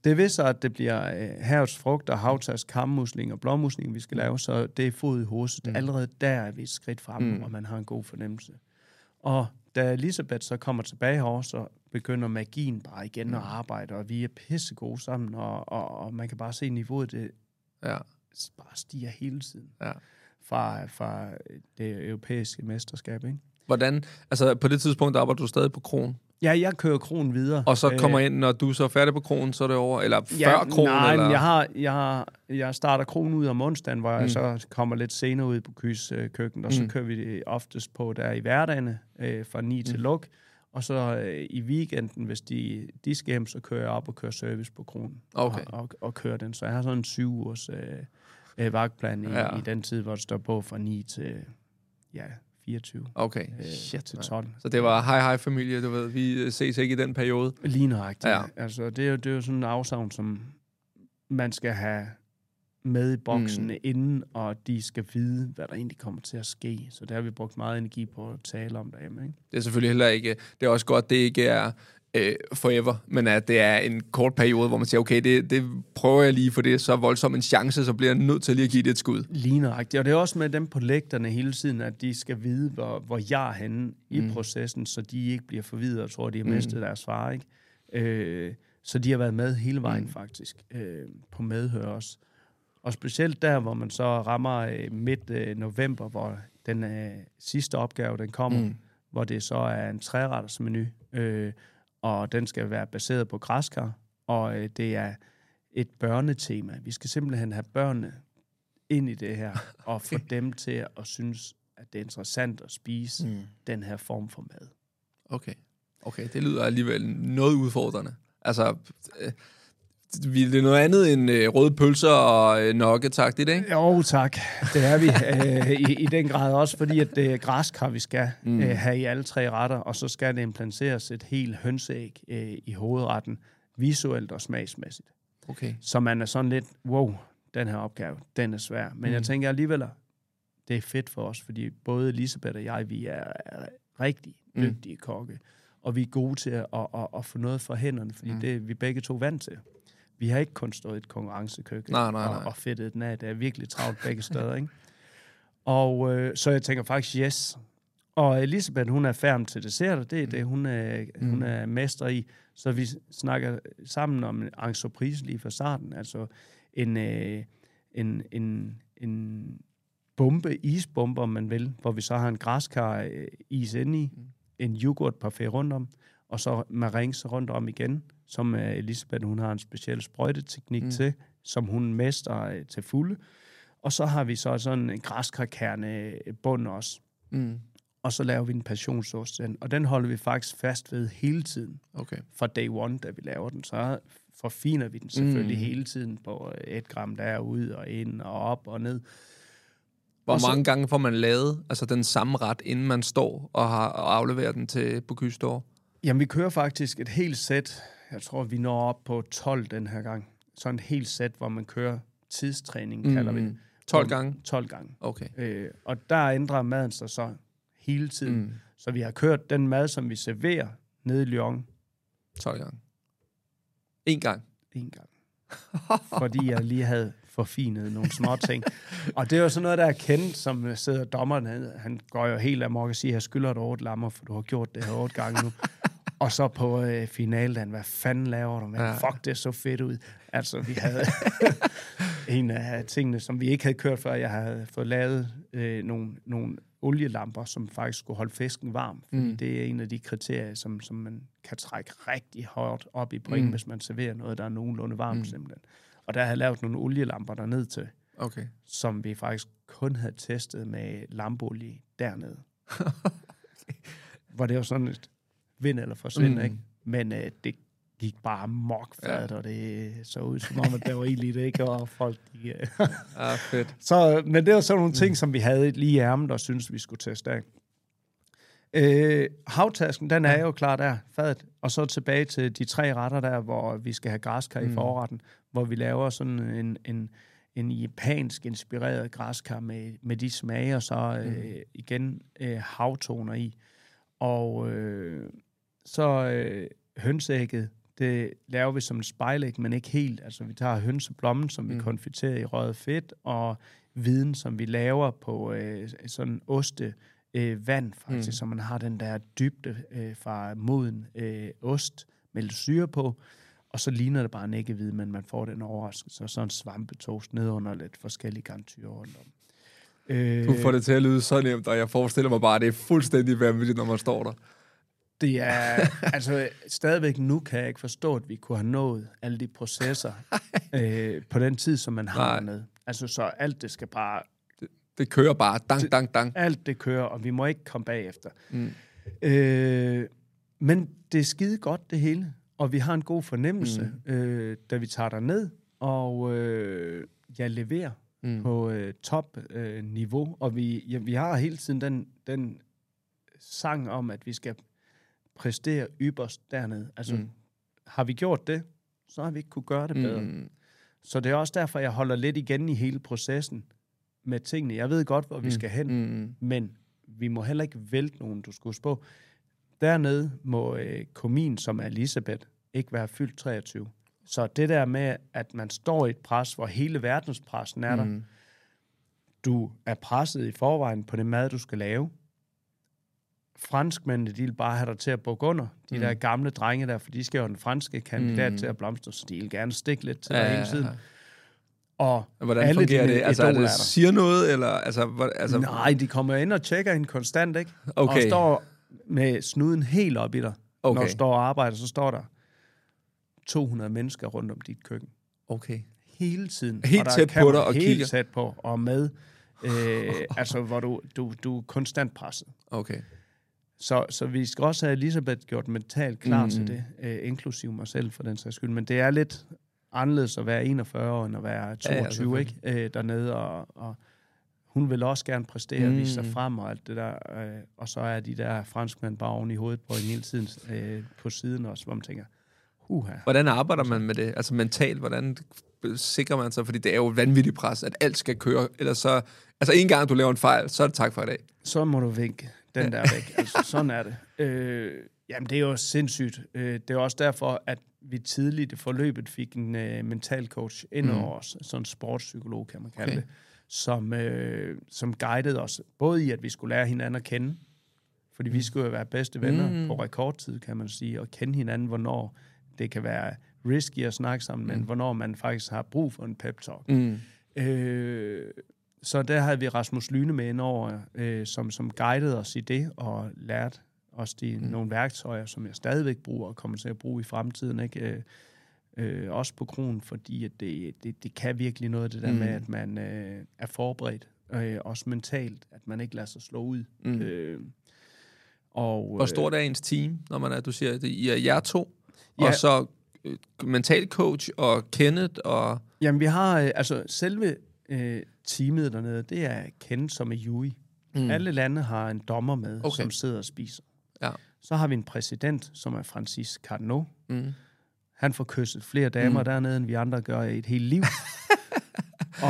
det ved så, at det bliver øh, havets frugt og havtask, kammusling og blåmusling, vi skal lave, så det er fod i hovedet. Mm. Allerede der er vi et skridt frem, mm. og man har en god fornemmelse. Og da Elisabeth så kommer tilbage herover, så begynder magien bare igen mm. at arbejde, og vi er pisse gode sammen, og, og, og man kan bare se niveauet, det ja. Bare stiger hele tiden ja. fra, fra det europæiske mesterskab, ikke? Hvordan, altså på det tidspunkt, der arbejder du stadig på kroen? Ja, jeg kører kroen videre. Og så kommer Æh, ind, når du så er færdig på kroen, så er det over, eller ja, før kroen? Nej, eller? Jeg, har, jeg, har, jeg starter kroen ud om onsdagen, hvor mm. jeg så kommer lidt senere ud i Bocuses køkken, og så mm. kører vi det oftest på der i hverdagene, øh, fra ni mm. til luk, og så øh, i weekenden, hvis de, de skal hjem, så kører jeg op og kører service på kroen, okay. og, og, og kører den. Så jeg har sådan en syv ugers øh, øh, vagtplan i, ja. I den tid, hvor det står på fra ni til... Ja, fireogtyve. Okay. Shit, til tolv. Så det var hej, hej familie, du ved. Vi ses ikke i den periode. Lige nøjagtigt. Ja. Altså, det er, jo, det er jo sådan en afsavn, som man skal have med i boksen mm. inden, og de skal vide, hvad der egentlig kommer til at ske. Så der har vi brugt meget energi på at tale om derhjemme, ikke? Det er selvfølgelig heller ikke... Det er også godt, det ikke er... forever, men at det er en kort periode, hvor man siger, okay, det, det prøver jeg lige, for det er så voldsom en chance, så bliver jeg nødt til lige at give det et skud. Lige nøjagtigt. Og det er også med dem på lægterne hele tiden, at de skal vide, hvor, hvor jeg er henne i mm. processen, så de ikke bliver forvirret og tror, de har mistet mm. deres far, ikke? Øh, så de har været med hele vejen, mm. faktisk, øh, på medhør også. Og specielt der, hvor man så rammer øh, midt øh, november, hvor den øh, sidste opgave, den kommer, mm. hvor det så er en trerettersmenu, øh, og den skal være baseret på græskar, og øh, det er et børnetema. Vi skal simpelthen have børnene ind i det her, og få okay. dem til at synes, at det er interessant at spise mm. den her form for mad. Okay, okay, det lyder alligevel noget udfordrende. Altså, øh, det er noget andet end øh, røde pølser og øh, nokketagtigt, ikke? Jo, tak. Det er vi øh, i, i den grad også, fordi at det er græskar, vi skal mm. øh, have i alle tre retter, og så skal det implanteres et helt hønseæg øh, i hovedretten, visuelt og smagsmæssigt. Okay. Så man er sådan lidt, wow, den her opgave, den er svær. Men mm. jeg tænker alligevel, det er fedt for os, fordi både Elisabeth og jeg, vi er, er rigtig dygtige mm. kokke, og vi er gode til at, at, at, at få noget fra hænderne, fordi mm. det er vi begge to vant til. Vi har ikke kun stået i et konkurrencekøkken nej, nej, nej. Og, og fedtet den af. Det er virkelig travlt begge steder, ikke? Og øh, så jeg tænker faktisk, yes. Og Elisabeth, hun er færdig til dessert, det er det, hun er, mm. hun er mester i. Så vi snakker sammen om en entreprise lige fra starten. Altså en, øh, en, en, en bombe, isbombe, om man vil, hvor vi så har en græskar øh, is inde i, mm. en yoghurt parfait rundt om, og så maringe rundt om igen, som Elisabeth, hun har en speciel sprøjteteknik mm. til, som hun mester til fulde. Og så har vi så sådan en græskarkerne bund også. Mm. Og så laver vi en passionsauce, og den holder vi faktisk fast ved hele tiden. Okay. Fra day one, da vi laver den, så forfiner vi den selvfølgelig mm. hele tiden på et gram derude og ind og op og ned. Hvor så, mange gange får man lavet altså den samme ret, inden man står og har og afleverer den til Bocuse d'Or? Jamen, vi kører faktisk et helt sæt. Jeg tror, vi når op på tolv den her gang. Sådan et helt sæt, hvor man kører tidstræning, kalder mm. vi det. tolv gange? tolv gange. Okay. Øh, og der ændrer maden sig så hele tiden. Mm. Så vi har kørt den mad, som vi serverer nede i Lyon. tolv gange. En gang? En gang. Fordi jeg lige havde forfinet nogle små ting. Og det er jo sådan noget, der er kendt, som sidder dommeren, han, han går jo helt amok og siger, jeg skylder dig otte lammer, for du har gjort det her otte gange nu. Og så på øh, finalen, hvad fanden laver du, man? Ja. Fuck, det så fedt ud. Altså, vi havde en af tingene, som vi ikke havde kørt før. Jeg havde fået lavet øh, nogle, nogle olielamper, som faktisk skulle holde fisken varm. Fordi mm. det er en af de kriterier, som, som man kan trække rigtig hårdt op i bringen, mm. hvis man serverer noget, der er nogenlunde varmt mm. simpelthen. Og der havde jeg lavet nogle olielamper dernede til, okay. som vi faktisk kun havde testet med lampeolie dernede. Okay. Hvor det var sådan et vind eller forsvind, mm. ikke? Men øh, det gik bare mokfat, ja. Og det så ud som om, at der var egentlig det, ikke? Og folk, de... ah, fedt. Så, men det var sådan nogle ting, mm. som vi havde lige i ærmet, og syntes, vi skulle teste af. Øh, havtasken, den er jo klar der, fadet. Og så tilbage til de tre retter der, hvor vi skal have græskar i forretten, mm. hvor vi laver sådan en, en, en japansk inspireret græskar med, med de smager, så mm. øh, igen øh, havtoner i. Og øh, så øh, hønseægget, det laver vi som en spejlæg, men ikke helt. Altså vi tager hønseblommen, som vi mm. konfiterer i røget fedt, og viden, som vi laver på øh, sådan oste, Øh, vand faktisk, mm. så man har den der dybde øh, fra moden øh, ost med lidt syre på, og så ligner det bare en æggehvide, men man får den overraskelse, og så en svampetoast ned under lidt forskellige garnityrer rundt om. Øh, du får det til at lyde så nemt, og jeg forestiller mig bare, at det er fuldstændig vanvittigt, når man står der. Det er, altså stadigvæk nu kan jeg ikke forstå, at vi kunne have nået alle de processer øh, på den tid, som man har med. Altså så alt det skal bare... Det kører bare, dang, dang, dang. Alt det kører, og vi må ikke komme bagefter. Mm. Øh, men det er skide godt, det hele. Og vi har en god fornemmelse, mm. øh, da vi tager derned, og øh, jeg leverer mm. på øh, top-niveau. Øh, og vi, ja, vi har hele tiden den, den sang om, at vi skal præstere ypperst dernede. Altså, mm. har vi gjort det, så har vi ikke kunne gøre det bedre. Mm. Så det er også derfor, jeg holder lidt igen i hele processen med tingene. Jeg ved godt, hvor mm. vi skal hen, mm. men vi må heller ikke vælte nogen, du skal huske på. Dernede må øh, komin, som er Elisabeth, ikke være fyldt treogtyve. Så det der med, at man står i et pres, hvor hele verdenspressen er der, mm. du er presset i forvejen på det mad, du skal lave. Franskmændene, de vil bare have dig til at bukke under. De mm. der gamle drenge der, for de skal jo den franske kandidat mm. til at blomstre, så de vil gerne stikke lidt til ja, dig hele tiden. Ja, ja. Og hvordan fungerer det? Altså, er det siger noget? Eller, altså, hvor, altså... Nej, de kommer ind og tjekker hende konstant, ikke? Okay. Og står med snuden helt op i dig. Okay. Når du står og arbejder, så står der to hundrede mennesker rundt om dit køkken. Okay. Hele tiden. Helt tæt på dig og kigger. Helt tæt på og med. Øh, altså, hvor du, du, du er konstant presset. Okay. Så, så vi skal også have Elisabeth gjort mentalt klar mm. til det, øh, inklusive mig selv for den sags skyld. Men det er lidt... anderledes at være enogfyrre år, end at være toogtyve, ja, ja, ikke? Æ, dernede, og, og hun vil også gerne præstere, mm. vise sig frem og alt det der, øh, og så er de der franskmænd bare oven i hovedet på en hele tiden øh, på siden også, hvor man tænker, huha. Hvordan arbejder man med det? Altså mentalt, hvordan sikrer man sig? Fordi det er jo vanvittig pres, at alt skal køre, eller så, altså en gang du laver en fejl, så er det tak for i dag. Så må du vinke den der væk. Altså sådan er det. Øh, jamen det er jo sindssygt. Øh, det er også derfor, at vi tidligt i forløbet fik en øh, mental coach ind over mm. os, sådan en sportspsykolog, kan man kalde okay. det, som, øh, som guidede os, både i, at vi skulle lære hinanden at kende, fordi mm. vi skulle jo være bedste venner mm. på rekordtid, kan man sige, og kende hinanden, hvornår det kan være risky at snakke sammen, mm. men hvornår man faktisk har brug for en pep-talk. Mm. Øh, så der havde vi Rasmus Lyne med ind over, øh, som, som guidede os i det, og lærte også de, mm. nogle værktøjer, som jeg stadigvæk bruger og kommer til at bruge i fremtiden, ikke? Øh, øh, også på kronen, fordi at det, det, det kan virkelig noget, det der mm. med, at man øh, er forberedt, øh, også mentalt, at man ikke lader sig slå ud. Mm. Øh, og, Hvor stort er ens team, når man er, du siger, at I er jer to, ja, og så øh, mental coach og Kenneth? Og... Jamen, vi har, øh, altså selve øh, teamet dernede, det er Kenneth som er Yui. Mm. Alle lande har en dommer med, okay. som sidder og spiser. Ja. Så har vi en præsident, som er Francis Cardenot. Mm. Han får kysset flere damer mm. dernede, end vi andre gør i et helt liv.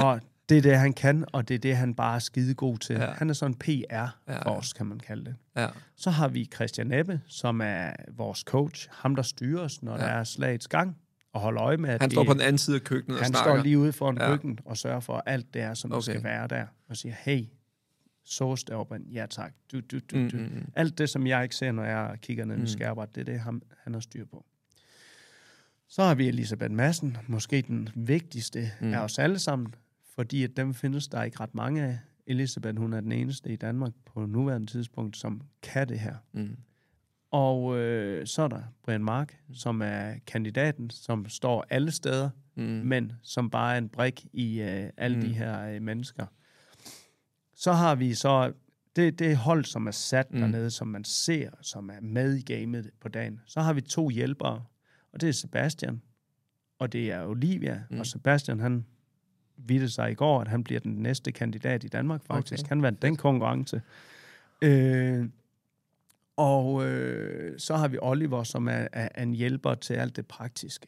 Og det er det, han kan, og det er det, han bare er skide god til. Ja. Han er sådan P R ja, ja. for os, kan man kalde det. Ja. Så har vi Christian Ebbe, som er vores coach. Ham, der styrer os, når ja. der er slagets gang, og holder øje med, at han de, står på den anden side af køkkenet og snakker. Han står lige ude foran ja. køkkenet og sørger for, at alt det er, som okay. det skal være der. Og siger, hey, sauce deroppe, ja tak. Du, du, du, du. Mm, mm. Alt det, som jeg ikke ser, når jeg kigger ned i mm. skærmbrættet, det er det, ham, han har styr på. Så har vi Elisabeth Madsen, måske den vigtigste mm. af os alle sammen, fordi at dem findes der ikke ret mange af. Elisabeth, hun er den eneste i Danmark på nuværende tidspunkt, som kan det her. Mm. Og øh, så er der Brian Mark, som er kandidaten, som står alle steder, mm. men som bare er en brik i øh, alle mm. de her øh, mennesker. Så har vi så det, det hold, som er sat mm. dernede, som man ser, som er med i gamet på dagen. Så har vi to hjælpere, og det er Sebastian, og det er Olivia, mm. og Sebastian, han vidte sig i går, at han bliver den næste kandidat i Danmark, faktisk. Okay. Han vandt den konkurrence. Øh, og øh, så har vi Oliver, som er, er en hjælper til alt det praktiske.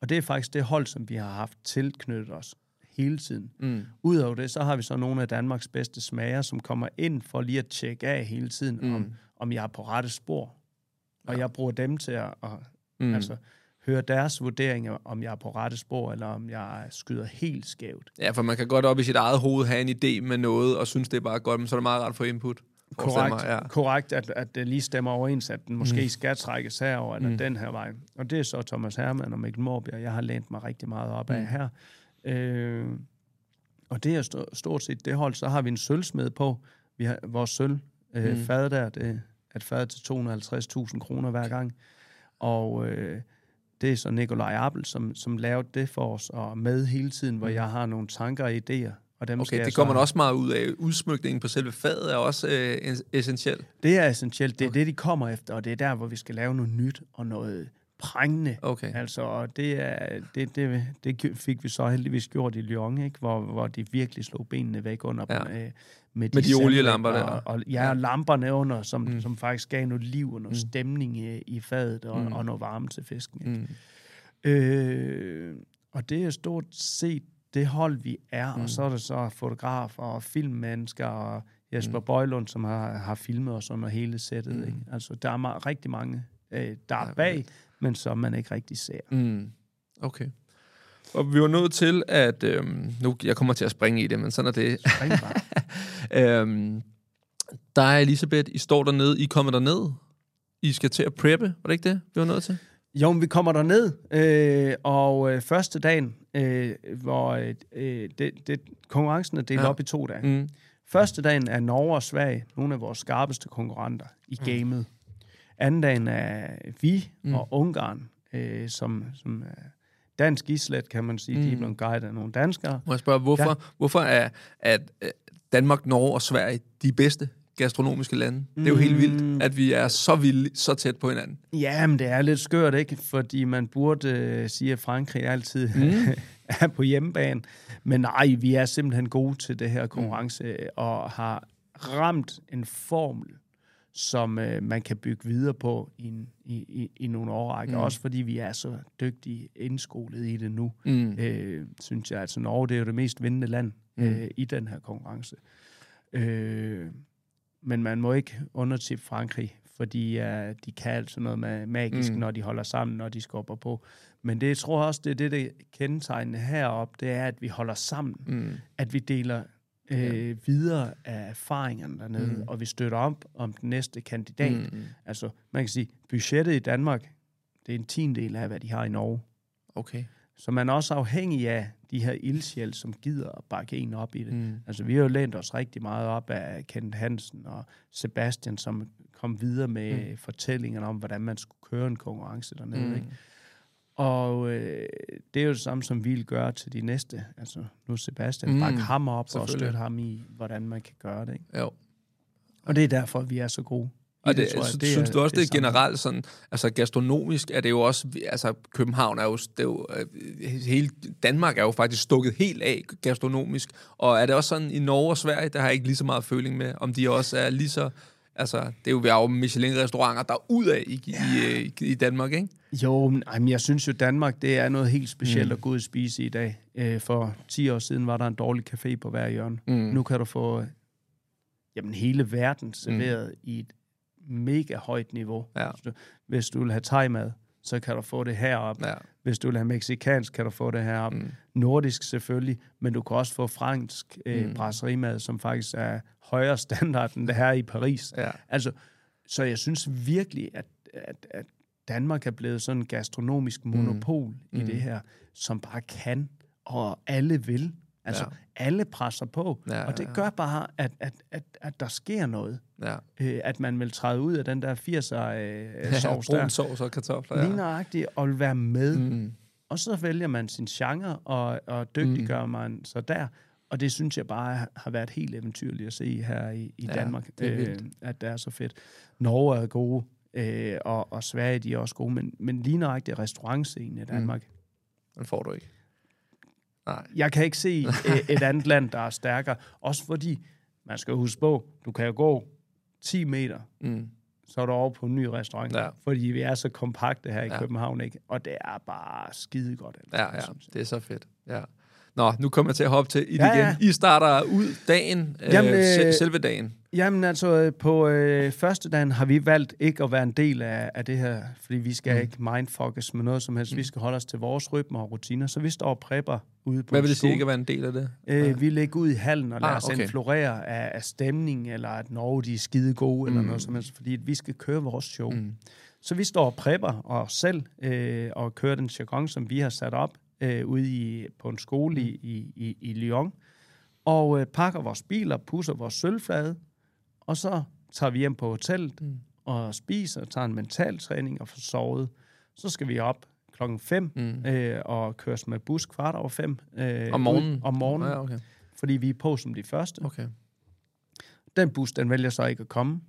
Og det er faktisk det hold, som vi har haft tilknyttet os hele tiden. Mm. Udover det, så har vi så nogle af Danmarks bedste smager, som kommer ind for lige at tjekke af hele tiden, mm. om, om jeg er på rette spor. Og ja. jeg bruger dem til at... at mm. altså, høre deres vurderinger, om jeg er på rette spor, eller om jeg skyder helt skævt. Ja, for man kan godt op i sit eget hoved have en idé med noget, og synes, det er bare godt, men så er det meget rart for input. Korrekt, ja. korrekt at, at det lige stemmer overens, at den måske mm. skal trækkes herover eller mm. den her vej. Og det er så Thomas Hermann og Michel Michaud, jeg har lænt mig rigtig meget op af mm. her. Øh, og det er stort set det hold. Så har vi en sølvsmed på. Vi har vores sølv, øh, mm. fad der, det, at fad til to hundrede og halvtreds tusind kroner hver gang. Og... Øh, det er så Nikolaj Appel, som, som lavede det for os, og med hele tiden, hvor jeg har nogle tanker og idéer. Og dem okay, skal det kommer man også meget ud af. Udsmykningen på selve faget er også øh, essentiel. Det er essentielt. Det er okay. det, de kommer efter, og det er der, hvor vi skal lave noget nyt og noget prængende. Okay. Altså, og det, er, det, det, det fik vi så heldigvis gjort i Lyon, ikke? Hvor, hvor de virkelig slog benene væk under ja. med, med de, de olielamper der. Og, og, ja, og lamperne under, som, mm. som faktisk gav noget liv og noget mm. stemning i, i fadet og, mm. og noget varme til fisken. Mm. Øh, og det er stort set det hold, vi er. Mm. Og så er der så fotografer og filmmennesker og Jesper mm. Bøjlund, som har, har filmet os under hele sættet. Mm. Ikke? Altså, der er meget, rigtig mange, øh, der er bag, men som man ikke rigtig ser. Mm. Okay. Og vi var nødt til, at... Øhm, nu, jeg kommer til at springe i det, men sådan er det. Spring bare. øhm, der er Elisabeth, I står dernede, I kommer derned. I skal til at preppe, var det ikke det, vi var nødt til? Jo, men vi kommer derned, øh, og øh, første dagen, øh, hvor øh, det, det, konkurrencen er delt ja. op i to dage. Mm. Første dagen er Norge og Sverige, nogle af vores skarpeste konkurrenter i gamet. Mm. Anden dagen er vi mm. og Ungarn, øh, som, som er dansk islet, kan man sige. Mm. De er blevet guidet af nogle danskere. Må jeg spørge, hvorfor, ja. hvorfor er at Danmark, Norge og Sverige de bedste gastronomiske lande? Mm. Det er jo helt vildt, at vi er så vildt, så tæt på hinanden. Ja, men det er lidt skørt, ikke? Fordi man burde øh, sige, at Frankrig altid mm. er på hjemmebane. Men nej, vi er simpelthen gode til det her konkurrence mm. og har ramt en formel, som øh, man kan bygge videre på i, en, i, i, i nogle årrækker. Mm. Også fordi vi er så dygtige indskolet i det nu, mm. øh, synes jeg. Altså Norge, det er jo det mest vindende land mm. øh, i den her konkurrence. Øh, men man må ikke undertippe Frankrig, fordi øh, de kan altså noget med magisk, mm. når de holder sammen, når de skubber på. Men det jeg tror også, det er det, det kendetegnende heroppe, det er, at vi holder sammen. Mm. At vi deler... Øh, videre af erfaringerne dernede, mm. og vi støtter op om den næste kandidat. Mm. Altså, man kan sige, budgettet i Danmark, det er en tiendel af, hvad de har i Norge. Okay. Så man er også afhængig af de her ildsjæl, som gider at bakke en op i det. Mm. Altså, vi har jo lænt os rigtig meget op af Ken Hansen og Sebastian, som kom videre med mm. fortællingerne om, hvordan man skulle køre en konkurrence dernede, mm. ikke? Og øh, det er jo det samme, som vi vil gøre til de næste. Altså, nu Sebastian, mm, bakke ham op og støtte ham i, hvordan man kan gøre det, ikke? Jo. Og det er derfor, vi er så gode. Og det, det, jeg, det synes er, du også, det, det er generelt sådan, altså gastronomisk er det jo også, altså København er jo, det er jo, hele Danmark er jo faktisk stukket helt af gastronomisk, og er det også sådan i Norge og Sverige, der har jeg ikke lige så meget føling med, om de også er lige så Altså, det er jo, vi har jo Michelin-restauranter, der er ud af i, ja. i, i Danmark, ikke? Jo, men jeg synes jo, Danmark, det er noget helt specielt mm. at gå ud og spise i dag. For ti år siden var der en dårlig café på hver hjørne. Mm. Nu kan du få jamen, hele verden serveret mm. i et mega højt niveau. Ja. Hvis du vil have thai-mad, så kan du få det heroppe. Ja. Hvis du vil have mexikansk, kan du få det heroppe. Mm. Nordisk selvfølgelig, men du kan også få fransk øh, mm. brasserimad, som faktisk er højere standard end det her i Paris. Ja. Altså, så jeg synes virkelig, at, at, at Danmark er blevet sådan en gastronomisk monopol mm. i mm. det her, som bare kan, og alle vil. Altså, ja. alle presser på. Ja, og det gør bare, at, at, at, at der sker noget. Ja. Æ, at man vil træde ud af den der firser-sovs øh, ja, brun sovs og kartofler. Ja. Ligneragtigt at være med. Mm. Og så vælger man sin genre, og, og dygtiggør mm. man så der. Og det synes jeg bare har været helt eventyrligt at se her i, i ja, Danmark. Det øh, at det er så fedt. Norge er gode, øh, og, og Sverige de er også gode. Men, men ligneragtigt restaurantscenen i Danmark. Mm. Den får du ikke. Nej. Jeg kan ikke se et andet land, der er stærkere. Også fordi, man skal huske på, du kan jo gå ti meter, mm. så er du over på en ny restaurant. Ja. Fordi vi er så kompakte her i ja. København, ikke? Og det er bare skide godt. Altså, ja, ja. Det er så fedt. Ja. Nå, nu kommer jeg til at hoppe til I ja, igen. Ja. I starter ud dagen, jamen, øh, sel- selve dagen. Jamen altså, på øh, første dagen har vi valgt ikke at være en del af, af det her, fordi vi skal mm. ikke mindfuckes med noget som helst. Mm. Vi skal holde os til vores rytmer og rutiner, så vi står og prepper ude på. Hvad vil det sige ikke at være en del af det? Øh, ja. Vi ligger ud i hallen og ah, lader os okay. influere af, af stemning, eller at Norge de er skide gode, mm. eller noget som helst, fordi at vi skal køre vores show. Mm. Så vi står og prepper os selv øh, og kører den jargon, som vi har sat op, Øh, ude i, på en skole i, i, i Lyon, og øh, pakker vores biler, pusser vores sølvflade, og så tager vi hjem på hotellet mm. og spiser, tager en mental træning og får sovet. Så skal vi op klokken fem mm. øh, og køres med bus kvart over fem. Øh, om morgenen? Ud, om morgenen, ja, okay. Fordi vi er på som de første. Okay. Den bus, den vælger så ikke at komme.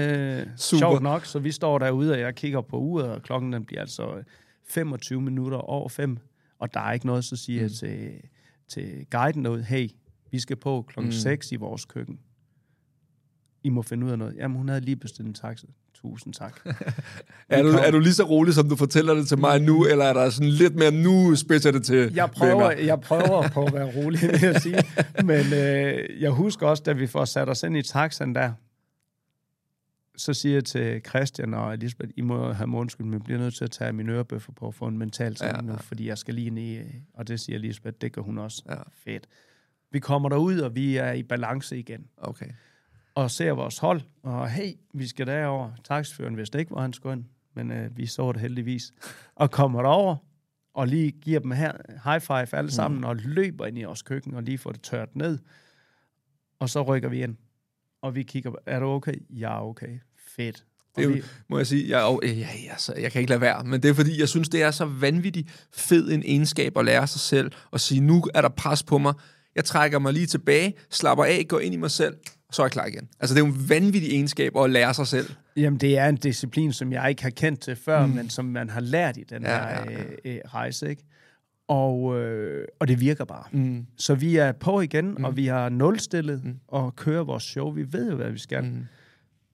øh, sjovt nok, så vi står derude, og jeg kigger på uret, og klokken den bliver altså femogtyve minutter over fem. Og der er ikke noget, så siger mm. jeg til, til guiden noget, hey, vi skal på klokken seks mm. i vores køkken. I må finde ud af noget. Jamen, hun havde lige bestilt en taxa. Tusind tak. er, du, er du lige så rolig, som du fortæller det til mig nu, eller er der sådan lidt mere, nu spidser det til? Jeg prøver, jeg prøver på at være rolig, vil jeg sige. Men øh, jeg husker også, da vi får sat os ind i taxaen der, så siger jeg til Christian og Elisabeth, I må have mig undskyld, men jeg bliver nødt til at tage mine ørebøffer på og få en mental træning ja, ja. nu, fordi jeg skal lige ned, og det siger Elisabeth, det gør hun også. Ja. Fedt. Vi kommer derud, og vi er i balance igen. Okay. Og ser vores hold, og hey, vi skal derover. Taxiføren vidste ikke, hvor han skulle ind, men øh, vi så det heldigvis. Og kommer derover, og lige giver dem her high five alle sammen, mm. og løber ind i vores køkken, og lige får det tørt ned. Og så rykker vi ind. Og vi kigger, er du okay? Ja, okay. Fedt. Det er jo, må jeg sige, jeg, jeg, jeg, jeg, jeg kan ikke lade være, men det er fordi, jeg synes, det er så vanvittigt fed en egenskab at lære sig selv, og sige, nu er der pres på mig, jeg trækker mig lige tilbage, slapper af, går ind i mig selv, så er jeg klar igen. Altså, det er jo en vanvittig egenskab at lære sig selv. Jamen, det er en disciplin, som jeg ikke har kendt til før, mm. men som man har lært i den ja, her ja, ja. Øh, rejse, ikke? Og, øh, og det virker bare. Mm. Så vi er på igen, mm. og vi har nulstillet mm. og kører vores show. Vi ved jo, hvad vi skal. Mm.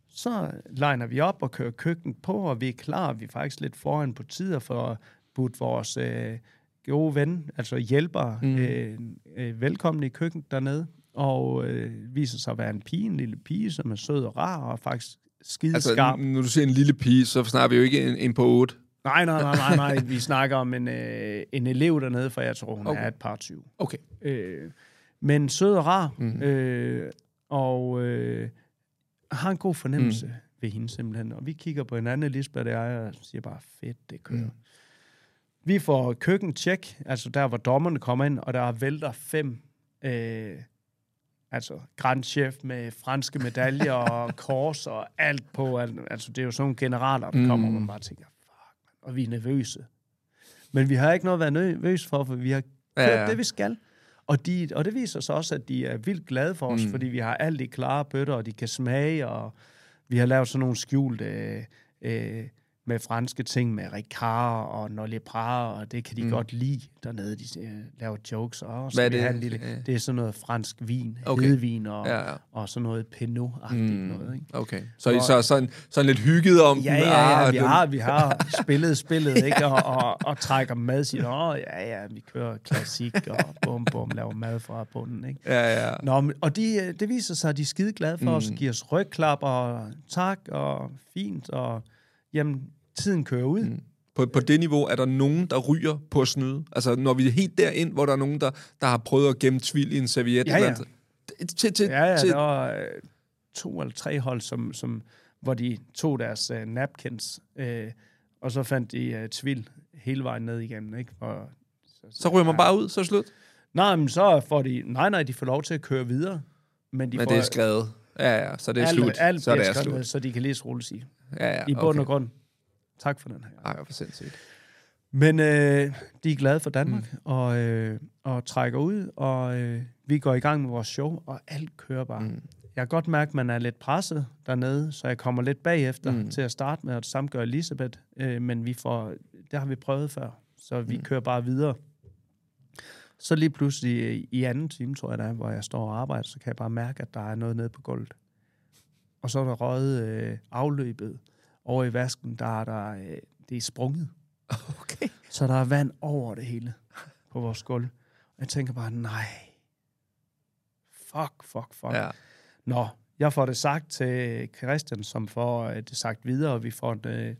Så liner vi op og kører køkkenet på, og vi er klar. Vi er faktisk lidt foran på tider for at putte vores øh, gode ven, altså hjælper, mm. øh, øh, velkommen i køkkenet dernede. Og øh, viser sig at være en pige, en lille pige, som er sød og rar og faktisk skideskarp. Altså, når du siger en lille pige, så snakker vi jo ikke en, en på otte. Nej, nej, nej, nej, nej. Vi snakker om en, øh, en elev dernede, for jeg tror, hun okay. er et par tyve. Okay. Øh, men sød og rar, mm. øh, og øh, har en god fornemmelse mm. ved hende simpelthen. Og vi kigger på hinanden, Elisabeth og jeg, og siger bare, fedt, det kører. Mm. Vi får køkken-tjek, altså der, hvor dommerne kommer ind, og der vælter fem... Øh, altså grand chef med franske medaljer og kors og alt på. Altså det er jo sådan nogle generaler, der kommer, mm. og man bare tænker... Og vi er nervøse. Men vi har ikke noget at være nervøse for, for vi har kørt ja, ja. det, vi skal. Og, de, og det viser sig også, at de er vildt glade for os, mm. fordi vi har alt i klare bøtter, og de kan smage, og vi har lavet sådan nogle skjulte øh, øh, med franske ting, med Ricard og Nolleprat, og det kan de mm. godt lide dernede, de øh, laver jokes. Og så det? En lille, ja. Det er sådan noget fransk vin, okay. Hedvin og, ja, ja. og sådan noget Pinot-agtigt mm. noget. Ikke? Okay, så og, I så sådan, sådan lidt hygget om ja, ja, ja, ja, vi har, vi har spillet spillet, ja. ikke? Og, og, og trækker mad, siger, åh, ja, ja, vi kører klassik, og bum, bum, laver mad fra bunden, ikke? Ja, ja. Nå, og de, det viser sig, at de er skide glade for mm. os, giver os rygklap, og tak, og fint, og jamen, tiden kører ud. Mm. På, på det niveau er der nogen, der ryger på at snyde. Altså, når vi er helt derind, hvor der er nogen, der, der har prøvet at gemme tvil i en serviet. Ja, ja. Til, til, ja, ja, til. Der var øh, to eller tre hold, som, som, hvor de tog deres øh, napkins, øh, og så fandt de øh, tvil hele vejen ned igennem, ikke? Og så, så, så ryger man ja. bare ud, så slut? Nej, men så får de... Nej, nej, de får lov til at køre videre. Men, de men får, det er skrevet. Ja, ja, så det er alt, slut. Alt så, det er skrevet, slut. Så de kan læse rulles i. Ja, ja, I bund okay. og grund. Tak for den her. Ej, for sindssygt. Men øh, de er glade for Danmark, mm. og, øh, og trækker ud, og øh, vi går i gang med vores show, og alt kører bare. Mm. Jeg kan godt mærke, at man er lidt presset dernede, så jeg kommer lidt bagefter mm. til at starte med, og det samme gør Elisabeth, øh, men vi får, det har vi prøvet før, så vi mm. kører bare videre. Så lige pludselig i anden time, tror jeg der, hvor jeg står og arbejder, så kan jeg bare mærke, at der er noget nede på gulvet. Og så er der røget øh, afløbet. Over i vasken, der er der, øh, det er sprunget. Okay. Så der er vand over det hele på vores gulv. Jeg tænker bare, nej. Fuck, fuck, fuck. Ja. Nå, jeg får det sagt til Christian, som får øh, det sagt videre, og vi får en, øh,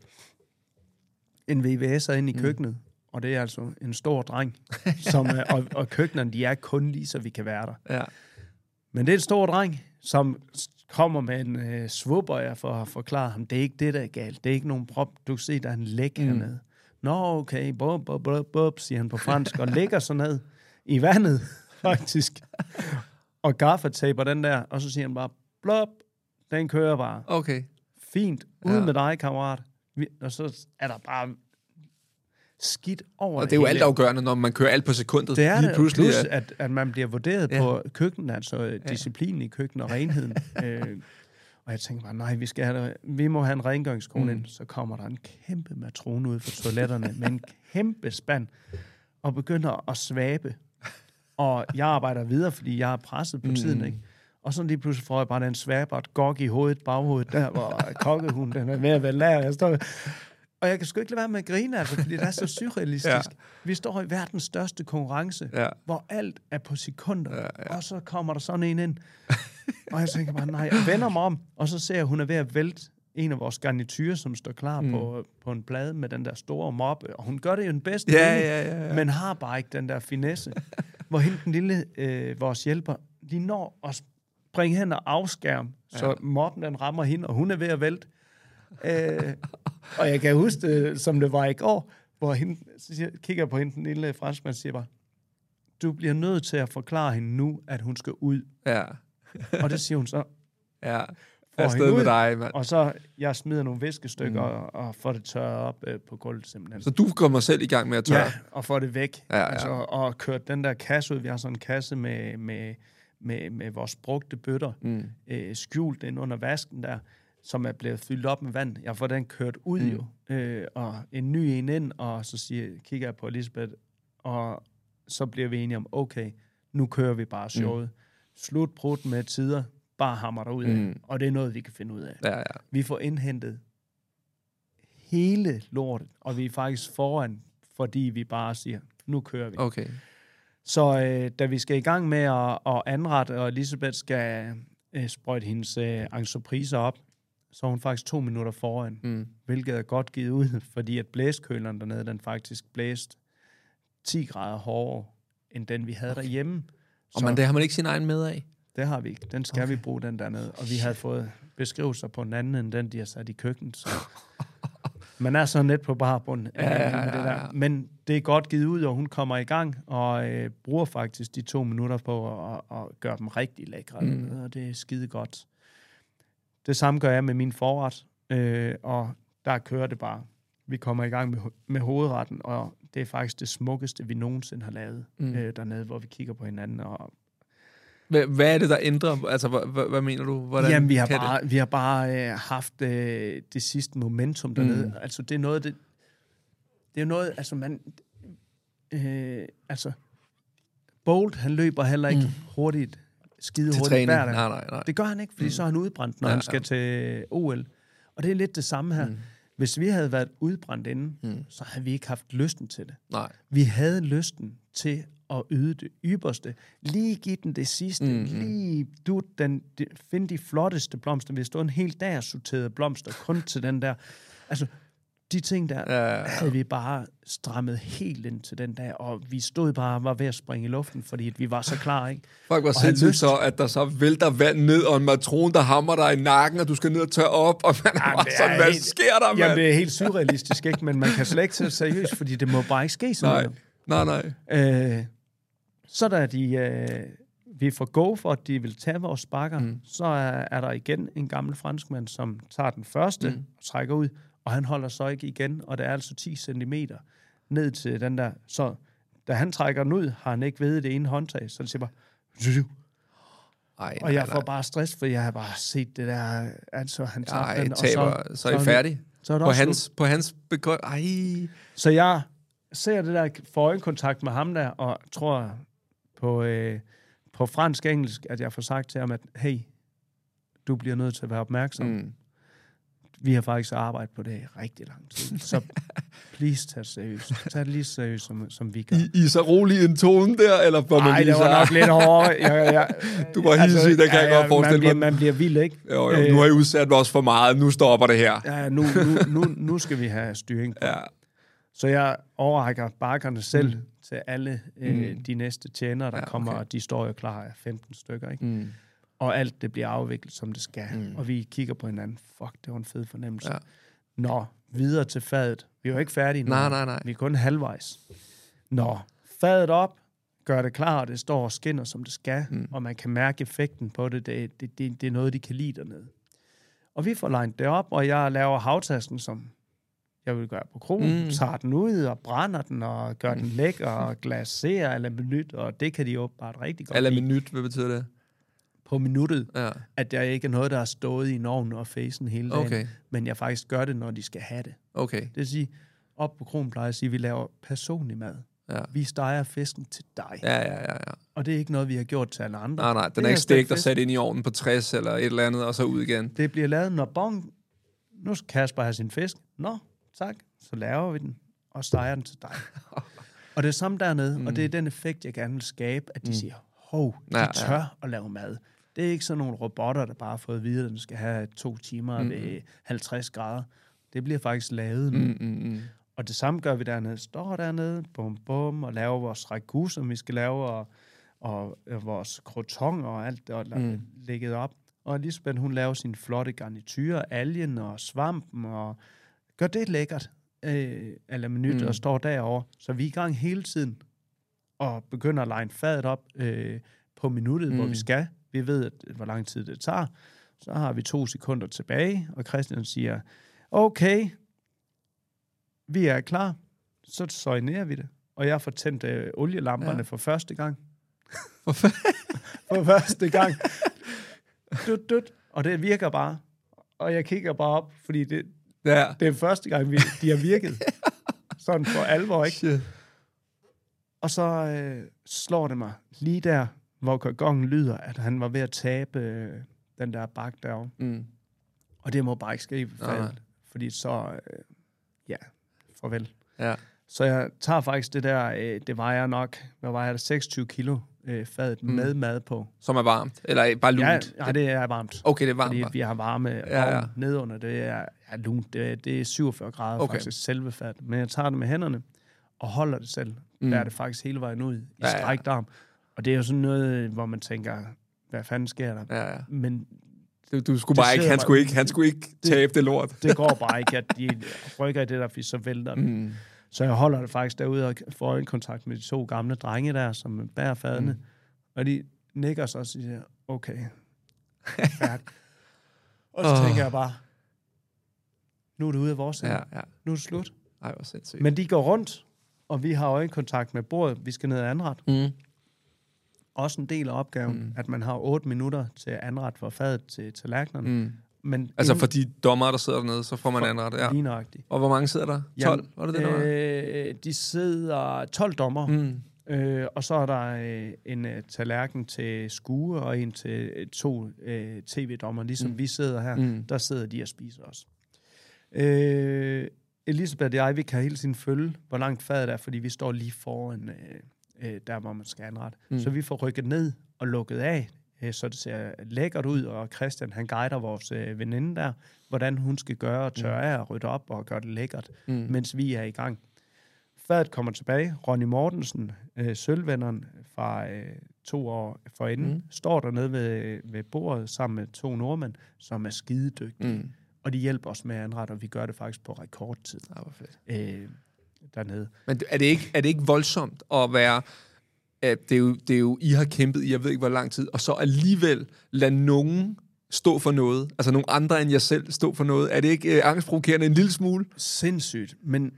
en V V S'er ind i køkkenet. Mm. Og det er altså en stor dreng. som, øh, og, og køkkenerne, de er kun lige, så vi kan være der. Ja. Men det er en stor dreng, som... kommer med en øh, svubber for at forklare ham, det er ikke det, der er galt. Det er ikke nogen prop. Du kan se, der er en læg mm. hernede. Nå, okay, bop, bop, bop, bop, siger han på fransk, og lægger sig ned i vandet, faktisk. Og gaffataper den der, og så siger han bare, blop, den kører bare. Okay. Fint, ude ja. med dig, kammerat. Vi, og så er der bare skidt over og det. Og det er jo hele. Altafgørende, når man kører alt på sekundet. Det er det, pludselig, plus, at, at man bliver vurderet ja. på køkkenet, altså disciplinen ja. i køkkenet og renheden. øh, og jeg tænker bare, nej, vi, skal have, vi må have en rengøringskone mm. ind. Så kommer der en kæmpe matrone ud fra toiletterne med en kæmpe spand og begynder at svabe. Og jeg arbejder videre, fordi jeg er presset på mm. tiden, ikke? Og så lige pludselig får jeg bare den svabe og et gok i hovedet, baghovedet, der hvor kokkehunden den er ved at være lærer. Jeg står... Og jeg kan sgu ikke lade være med at grine, altså, fordi det er så surrealistisk. Ja. Vi står i verdens største konkurrence, ja. hvor alt er på sekunder, ja, ja. og så kommer der sådan en ind. Og jeg tænker bare, nej, jeg vender mig om, og så ser jeg, hun er ved at vælte en af vores garniturer, som står klar mm. på, på en plade med den der store moppe. Og hun gør det jo den bedste, ja, ja, ja, ja. men har bare ikke den der finesse. Hvor hende den lille, øh, vores hjælper, de når at bringe hen og afskærme, ja. så moppen den rammer hende, og hun er ved at vælte. øh, og jeg kan huske det, som det var i går, hvor hende, så siger, kigger på hende, den lille franskmand, siger bare, du bliver nødt til at forklare hende nu, at hun skal ud. Ja. Og det siger hun så. Ja, afsted med dig, mand. Og så, jeg smider nogle viskestykker, mm. og, og får det tørret op øh, på gulvet, simpelthen. Så du kommer selv i gang med at tørre? Ja, og får det væk. Ja, ja. Altså, og kørt den der kasse ud. Vi har sådan en kasse med, med, med, med vores brugte bøtter, mm. øh, skjult ind under vasken der, som er blevet fyldt op med vand. Jeg får den kørt ud mm. jo, øh, og en ny en ind, og så siger, kigger jeg på Elisabeth, og så bliver vi enige om, okay, nu kører vi bare showet. Mm. Slut brudt med tider, bare hammer derud af, mm. og det er noget, vi kan finde ud af. Ja, ja. Vi får indhentet hele lortet, og vi er faktisk foran, fordi vi bare siger, nu kører vi. Okay. Så øh, da vi skal i gang med at, at anrette, og Elisabeth skal øh, sprøjte hendes øh, entrepriser op, så hun faktisk to minutter foran, mm. hvilket er godt givet ud, fordi at blæskøleren dernede, den faktisk blæste ti grader hårdere, end den vi havde okay. derhjemme. Så og man, det har man ikke sin egen med af? Det har vi ikke. Den skal okay. vi bruge, den dernede. Og vi havde fået beskrivelser på en anden, end den, de har sat i køkkenet. Så. Man er så net på barbunden. Ja, ja, ja, ja, ja. Men det er godt givet ud, og hun kommer i gang, og øh, bruger faktisk de to minutter på at, at gøre dem rigtig lækre. Mm. Og det er skide godt. Det samme gør jeg med min forret, øh, og der kører det bare. Vi kommer i gang med, ho- med hovedretten, og det er faktisk det smukkeste, vi nogensinde har lavet mm. øh, dernede, hvor vi kigger på hinanden. Og Hvad er det, der ændrer? Altså, hvad, hvad mener du? Hvordan Jamen, vi har bare, vi har bare øh, haft øh, det sidste momentum dernede. Mm. Altså, det er noget, det, det er noget, altså, man, øh, altså, Bolt, han løber heller ikke mm. hurtigt, skide til hurtigt hver dag. Nej, nej, nej. Det gør han ikke, fordi mm. så er han udbrændt, når ja, han skal ja. til O L. Og det er lidt det samme her. Mm. Hvis vi havde været udbrændt inden, mm. så havde vi ikke haft lysten til det. Nej. Vi havde lysten til og yde det ypperste. Lige give den det sidste. Mm-hmm. Lige du den, de, find de flotteste blomster. Vi har stået en hel dag og sorteret blomster kun til den der. Altså, de ting der, ja. havde vi bare strammet helt ind til den der, og vi stod bare var ved at springe i luften, fordi vi var så klar, ikke? Fuck, hvor sindssygt så, at der så vælter vand ned, og en matron, der hammer dig i nakken, og du skal ned og tørre op, og man jamen, er sådan, er hvad helt, sker der, mand? Jamen, det er helt surrealistisk, ikke? Men man kan slet ikke tage seriøst, fordi det må bare ikke ske sådan. Nej, nej, nej. Øh, Så da de, øh, vi får go for, at de vil tage vores bakker, mm. så er, er der igen en gammel franskmand, som tager den første mm. og trækker ud, og han holder så ikke igen, og det er altså ti centimeter ned til den der. Så da han trækker den ud, har han ikke ved det ene håndtag, så det siger bare... Ej, og jeg nej, får nej. bare stress, for jeg har bare set det der... Altså, han tager Ej, den, og taber, så, så er I færdig. Så er det på, hans, på hans begøj... Ej... Så jeg ser det der for øjenkontakt med ham der, og tror... På, øh, på fransk-engelsk, at jeg får sagt til ham, at hey, du bliver nødt til at være opmærksom. Mm. Vi har faktisk arbejdet på det i rigtig lang tid, så please tag seriøst. Tag det lige seriøst, som, som vi gør. I, I så rolig en tone der, eller var man Ej, lige så... Nej, det var nok lidt hårdere. Jeg, jeg, du var altså, hissig, der kan ja, jeg godt forestille man bliver, mig. Man bliver vild, ikke? Jo, jo, øh, nu har I udsat mig også for meget, nu stopper det her. Ja, nu, nu, nu, nu skal vi have styring på. Ja. Så jeg overrækker bakkerne selv, mm. til alle øh, mm. de næste tjenere, der ja, okay. kommer, og de står jo klar af femten stykker, ikke? Mm. Og alt det bliver afviklet, som det skal. Mm. Og vi kigger på hinanden. Fuck, det var en fed fornemmelse. Ja. Nå, videre til fadet. Vi er jo ikke færdige nu. Nej, nej, nej. Vi er kun halvvejs. Nå, fadet op, gør det klar, og det står og skinner, som det skal, mm. og man kan mærke effekten på det. Det, det, det, det er noget, de kan lide dernede. Og vi får lined det op, og jeg laver havtasken, som... jeg vil gøre på krogen, mm. tager den ud og brænder den, og gør den lækker, og glaserer eller minut, og det kan de jo bare rigtig godt lide. Eller minut, hvad betyder det? På minuttet, ja. At jeg ikke er noget, der har stået i ovnen og facen hele dagen, okay. men jeg faktisk gør det, når de skal have det. Okay. Det vil sige, op på krogen plejer at sige, at vi laver personlig mad. Ja. Vi steger fisken til dig. Ja, ja, ja, ja. Og det er ikke noget, vi har gjort til alle andre. Nej, nej, den er ikke stegt og sat ind i ovnen på tres eller et eller andet, og så ud igen. Det bliver lavet, når bong, nu skal Kasper have sin fisk. Nå, tak, så laver vi den, og steger den til dig. Og det er samme dernede, mm. og det er den effekt, jeg gerne vil skabe, at de mm. siger, hov, de ja, tør ja. at lave mad. Det er ikke sådan nogle robotter, der bare har fået at vide, at den skal have to timer mm. ved halvtreds grader. Det bliver faktisk lavet nu. Mm, mm, mm. Og det samme gør vi dernede. Står dernede, bum, bum, og laver vores ragout, som vi skal lave, og, og, og vores croton og alt det, og mm. lægget op. Og Elisabeth, hun laver sine flotte garniturer, algen og svampen og... gør det lækkert, øh, eller minut, mm. og står derovre. Så vi er i gang hele tiden, og begynder at line fadet op øh, på minuttet, mm. hvor vi skal. Vi ved, at, hvor lang tid det tager. Så har vi to sekunder tilbage, og Christian siger, okay, vi er klar, så søjnerer vi det. Og jeg får tændt øh, olielamperne ja. for første gang. for, for første gang. Dut, dut. Og det virker bare. Og jeg kigger bare op, fordi det... ja. Det er første gang, vi, de har virket. Sådan for alvor, ikke? Shit. Og så øh, slår det mig lige der, hvor gongen lyder, at han var ved at tabe øh, den der bak derovre. Mm. Og det må bare ikke ske, for fordi så, øh, ja, farvel. Ja. Så jeg tager faktisk det der, øh, det vejer nok, hvad vejer det, seksogtyve kilo øh, fadet mm. med mad på. Som er varmt? Eller bare lunt? Ja, nej, det er varmt. Okay, det er varmt. Fordi vi har varme ja, ja. nedunder, det er... ja, lunt. Det, det er syvogfyrre grader okay. faktisk selve fat. Men jeg tager det med hænderne og holder det selv. Mm. Der er det faktisk hele vejen ud i ja, strækt arm. Og det er jo sådan noget, hvor man tænker, hvad fanden sker der? Ja, ja. Men du, du skulle bare ikke, han bare, skulle ikke, han skulle ikke det, tabe det lort. Det går bare ikke, at de rykker i det der, fordi så vælter det. Mm. Så jeg holder det faktisk derude og får øjenkontakt med de to gamle drenge der, som bærer fadene. Mm. Og de nikker sig og siger, okay. Og så tænker jeg bare, nu er det ude af vores side. Ja, ja. Nu er det slut. Ej, hvor sindssygt. Men de går rundt, og vi har øjenkontakt med bordet. Vi skal ned ad anret. Mm. også en del af opgaven, mm. at man har otte minutter til anret fra fadet til tallerkenerne. Mm. Men altså inden, for de dommer, der sidder dernede, så får man anret, ja. Ligneragtigt. Og hvor mange sidder der? tolv? Jamen, var det det, der var? Øh, de sidder tolv dommer, mm. øh, og så er der øh, en uh, tallerken til skue, og en til øh, to øh, tv-dommer, ligesom mm. vi sidder her. Mm. Der sidder de og spiser også. Øh, Elisabeth og jeg, vi kan hele tiden følge, hvor langt fadet er, fordi vi står lige foran øh, øh, der, hvor man skal anrette. Mm. Så vi får rykket ned og lukket af, så det ser lækkert ud, og Christian, han guider vores øh, veninde der, hvordan hun skal gøre og tørre af og rydde op og gøre det lækkert, mm. mens vi er i gang. Fadet kommer tilbage. Ronny Mortensen, øh, sølvvenderen fra øh, to år forinden, mm. står dernede ved, ved bordet sammen med to nordmænd, som er skidedygtige. Mm. Og de hjælper os med at anrette, og vi gør det faktisk på rekordtid. Ja, hvor fedt. Øh, dernede. Men er det, ikke, er det ikke voldsomt at være... at det er, jo, det er jo, I har kæmpet i, jeg ved ikke hvor lang tid, og så alligevel lade nogen stå for noget, altså nogen andre end jer selv stå for noget. Er det ikke øh, angstprovokerende en lille smule? Sindssygt, men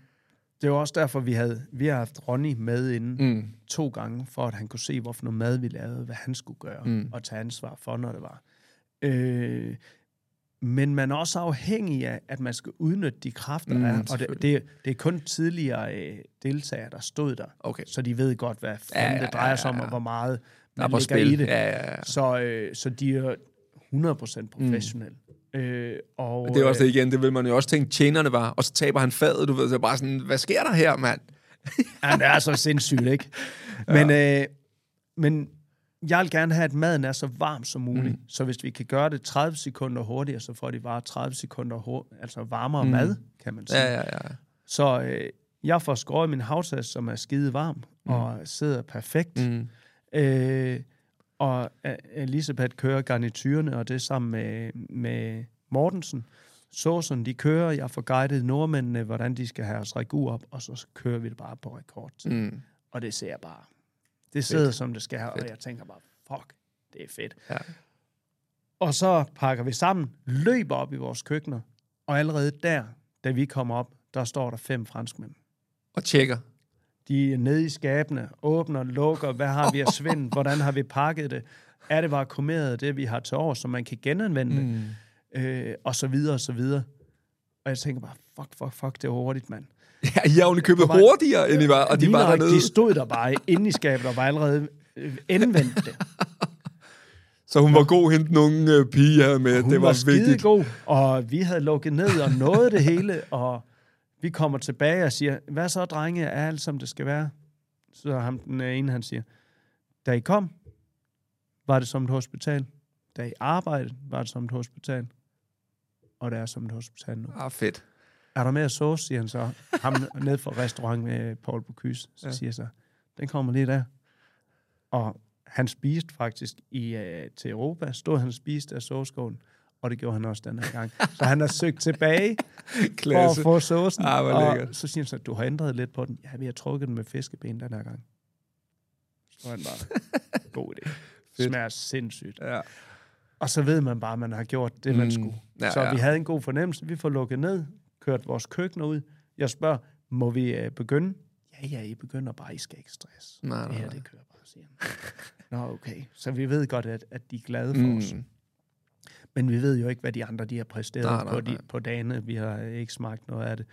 det var også derfor, vi, havde, vi har haft Ronny med inden mm. to gange, for at han kunne se, hvorfor noget mad vi lavede, hvad han skulle gøre, mm. og tage ansvar for, når det var. Øh, men man er også afhængig af, at man skal udnytte de kræfter, mm, der er. Og det, det, det er kun tidligere øh, deltagere, der stod der. Okay. Så de ved godt, hvad fanden ja, ja, det drejer sig om, ja, ja. Og hvor meget man ligger spil. I det. Ja, ja, ja. Så, øh, så de er hundrede procent professionelle. Mm. Øh, og, det er også det igen, det vil man jo også tænke, tjenerne var, og så taber han fadet, du ved, så bare sådan, hvad sker der her, mand? Han er så sindssygt, ikke? Men, ja. øh, men jeg vil gerne have, at maden er så varm som muligt. Mm. Så hvis vi kan gøre det tredive sekunder hurtigere, så får de bare tredive sekunder hurtigere, altså varmere mm. mad, kan man sige. Ja, ja, ja. Så øh, jeg får skåret min havtas, som er skide varm, mm. og sidder perfekt. Mm. Øh, og Elisabeth kører garniturerne, og det sammen med, med Mortensen. Såsen, de kører, jeg får guidet nordmændene, hvordan de skal have os regur op, og så kører vi det bare på rekord. Mm. Og det ser jeg bare. Det sidder, fedt. Som det skal her, fedt. Og jeg tænker bare, fuck, det er fedt. Ja. Og så pakker vi sammen, løber op i vores køkkener, og allerede der, da vi kommer op, der står der fem franskmænd. Og tjekker. De er nede i skabene, åbner, lukker, hvad har vi at svinde, hvordan har vi pakket det, er det vakuumeret, det vi har til år, så man kan genanvende mm. det, øh, og så videre, og så videre. Og jeg tænker bare, fuck, fuck, fuck, det er hurtigt, mand. Ja, I har jo købet hurtigere, end I var, og de var dernede. De stod der bare inde i skabet, og var allerede indvendt det. Så hun var god, hente nogle piger med, det var, var vigtigt. Hun var god, og vi havde lukket ned og nåede det hele, og vi kommer tilbage og siger, hvad så, drenge, er alt, som det skal være? Så ham den ene, han siger, da I kom, var det som et hospital. Da I arbejdede, var det som et hospital. Og det er som et hospital nu. Ah, fedt. Er der mere sauce, siger han så. Ham ned fra restaurant med Paul Bocuse, så ja. Siger så, den kommer lige der. Og han spiste faktisk i, øh, til Europa, stod han og spiste af sauceskålen, og det gjorde han også den her gang. Så han har søgt tilbage for at få saucen, ah, og så siger han så, du har ændret lidt på den. Ja, vi har trukket den med fiskeben den her gang. Så var den bare, god idé. Smager sindssygt. Ja. Og så ved man bare, at man har gjort det, man mm. skulle. Ja, så ja. Vi havde en god fornemmelse, vi får lukket ned, kørt vores køkkener ud. Jeg spørger, må vi øh, begynde? Ja, ja, I begynder bare, I skal ikke stress. Nej, nej, nej. Det her, det kører bare, siger han. Nå, okay. Så vi ved godt, at, at de er glade for mm. os. Men vi ved jo ikke, hvad de andre de har præsteret nej, nej, på, de, nej. på dagene. Vi har ikke smagt noget af det.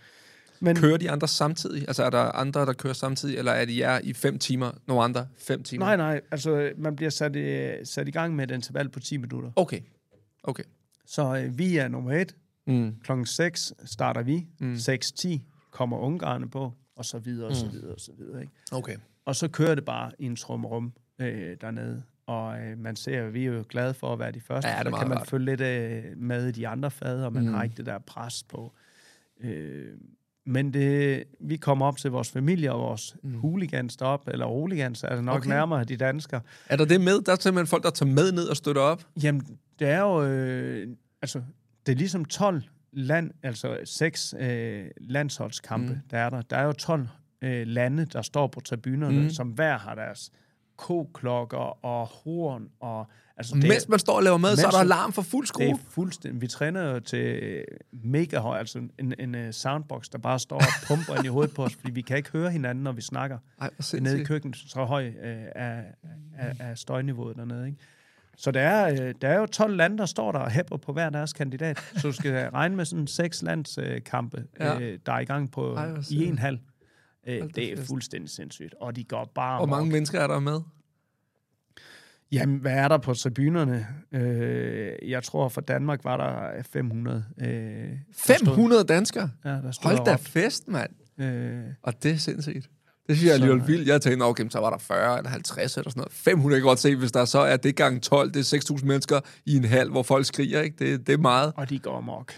Men kører de andre samtidig? Altså, er der andre, der kører samtidig? Eller er de jer i fem timer? Nogle andre fem timer? Nej, nej. Altså, man bliver sat i, sat i gang med et interval på ti minutter. Okay. Okay. Så øh, vi er nummer et. Mm. Klokken seks starter vi, mm. seks ti kommer ungarerne på, og så videre, og så videre, mm. og så videre. Ikke? Okay. Og så kører det bare i en trumrum øh, dernede, og øh, man ser, vi er jo glade for at være de første, ja, så kan man rart. Følge lidt øh, med i de andre fad, og man mm. har ikke det der pres på. Øh, men det, vi kommer op til vores familie, og vores mm. hooligans deroppe, eller hooligans, altså nok okay. nærmere de danskere. Er der det med? Der er simpelthen folk, der tager med ned og støtter op? Jamen, det er jo... Øh, altså... Det er ligesom tolv land, altså seks øh, landsholdskampe, mm. der er der. Der er jo tolv øh, lande, der står på tribunerne, mm. som hver har deres koklokker og horn. Og, altså det, mens man står og laver mad, så er der alarm for fuld skrue. Det er fuldstændig. Vi træner jo til mega høj, altså en, en soundbox, der bare står og pumper ind i hovedet på os, fordi vi kan ikke høre hinanden, når vi snakker. Ej, nede i køkkenet, så høj øh, er, er, er støjniveauet dernede, ikke? Så der er, der er jo tolv lande, der står der og hæpper på hver deres kandidat. Så du skal regne med sådan seks landskampe, ja. øh, der er i gang på Ej, i en hal. Øh, det er fuldstændig sindssygt. Og de går bare... Hvor mange mennesker er der med? Jamen, hvad er der på tribunerne? Øh, jeg tror, for Danmark var der fem hundrede. Øh, fem hundrede danskere? Ja, der stod. Hold da fest, mand. Øh, Og det er sindssygt. Det synes jeg så, alligevel vildt. Jeg tænkte, okay, så var der fyrre eller halvtreds eller sådan noget. fem hundrede, jeg kan godt se, hvis der så er det gang tolv, det er seks tusind mennesker i en hal, hvor folk skriger, ikke? Det, det er meget. Og de går amok.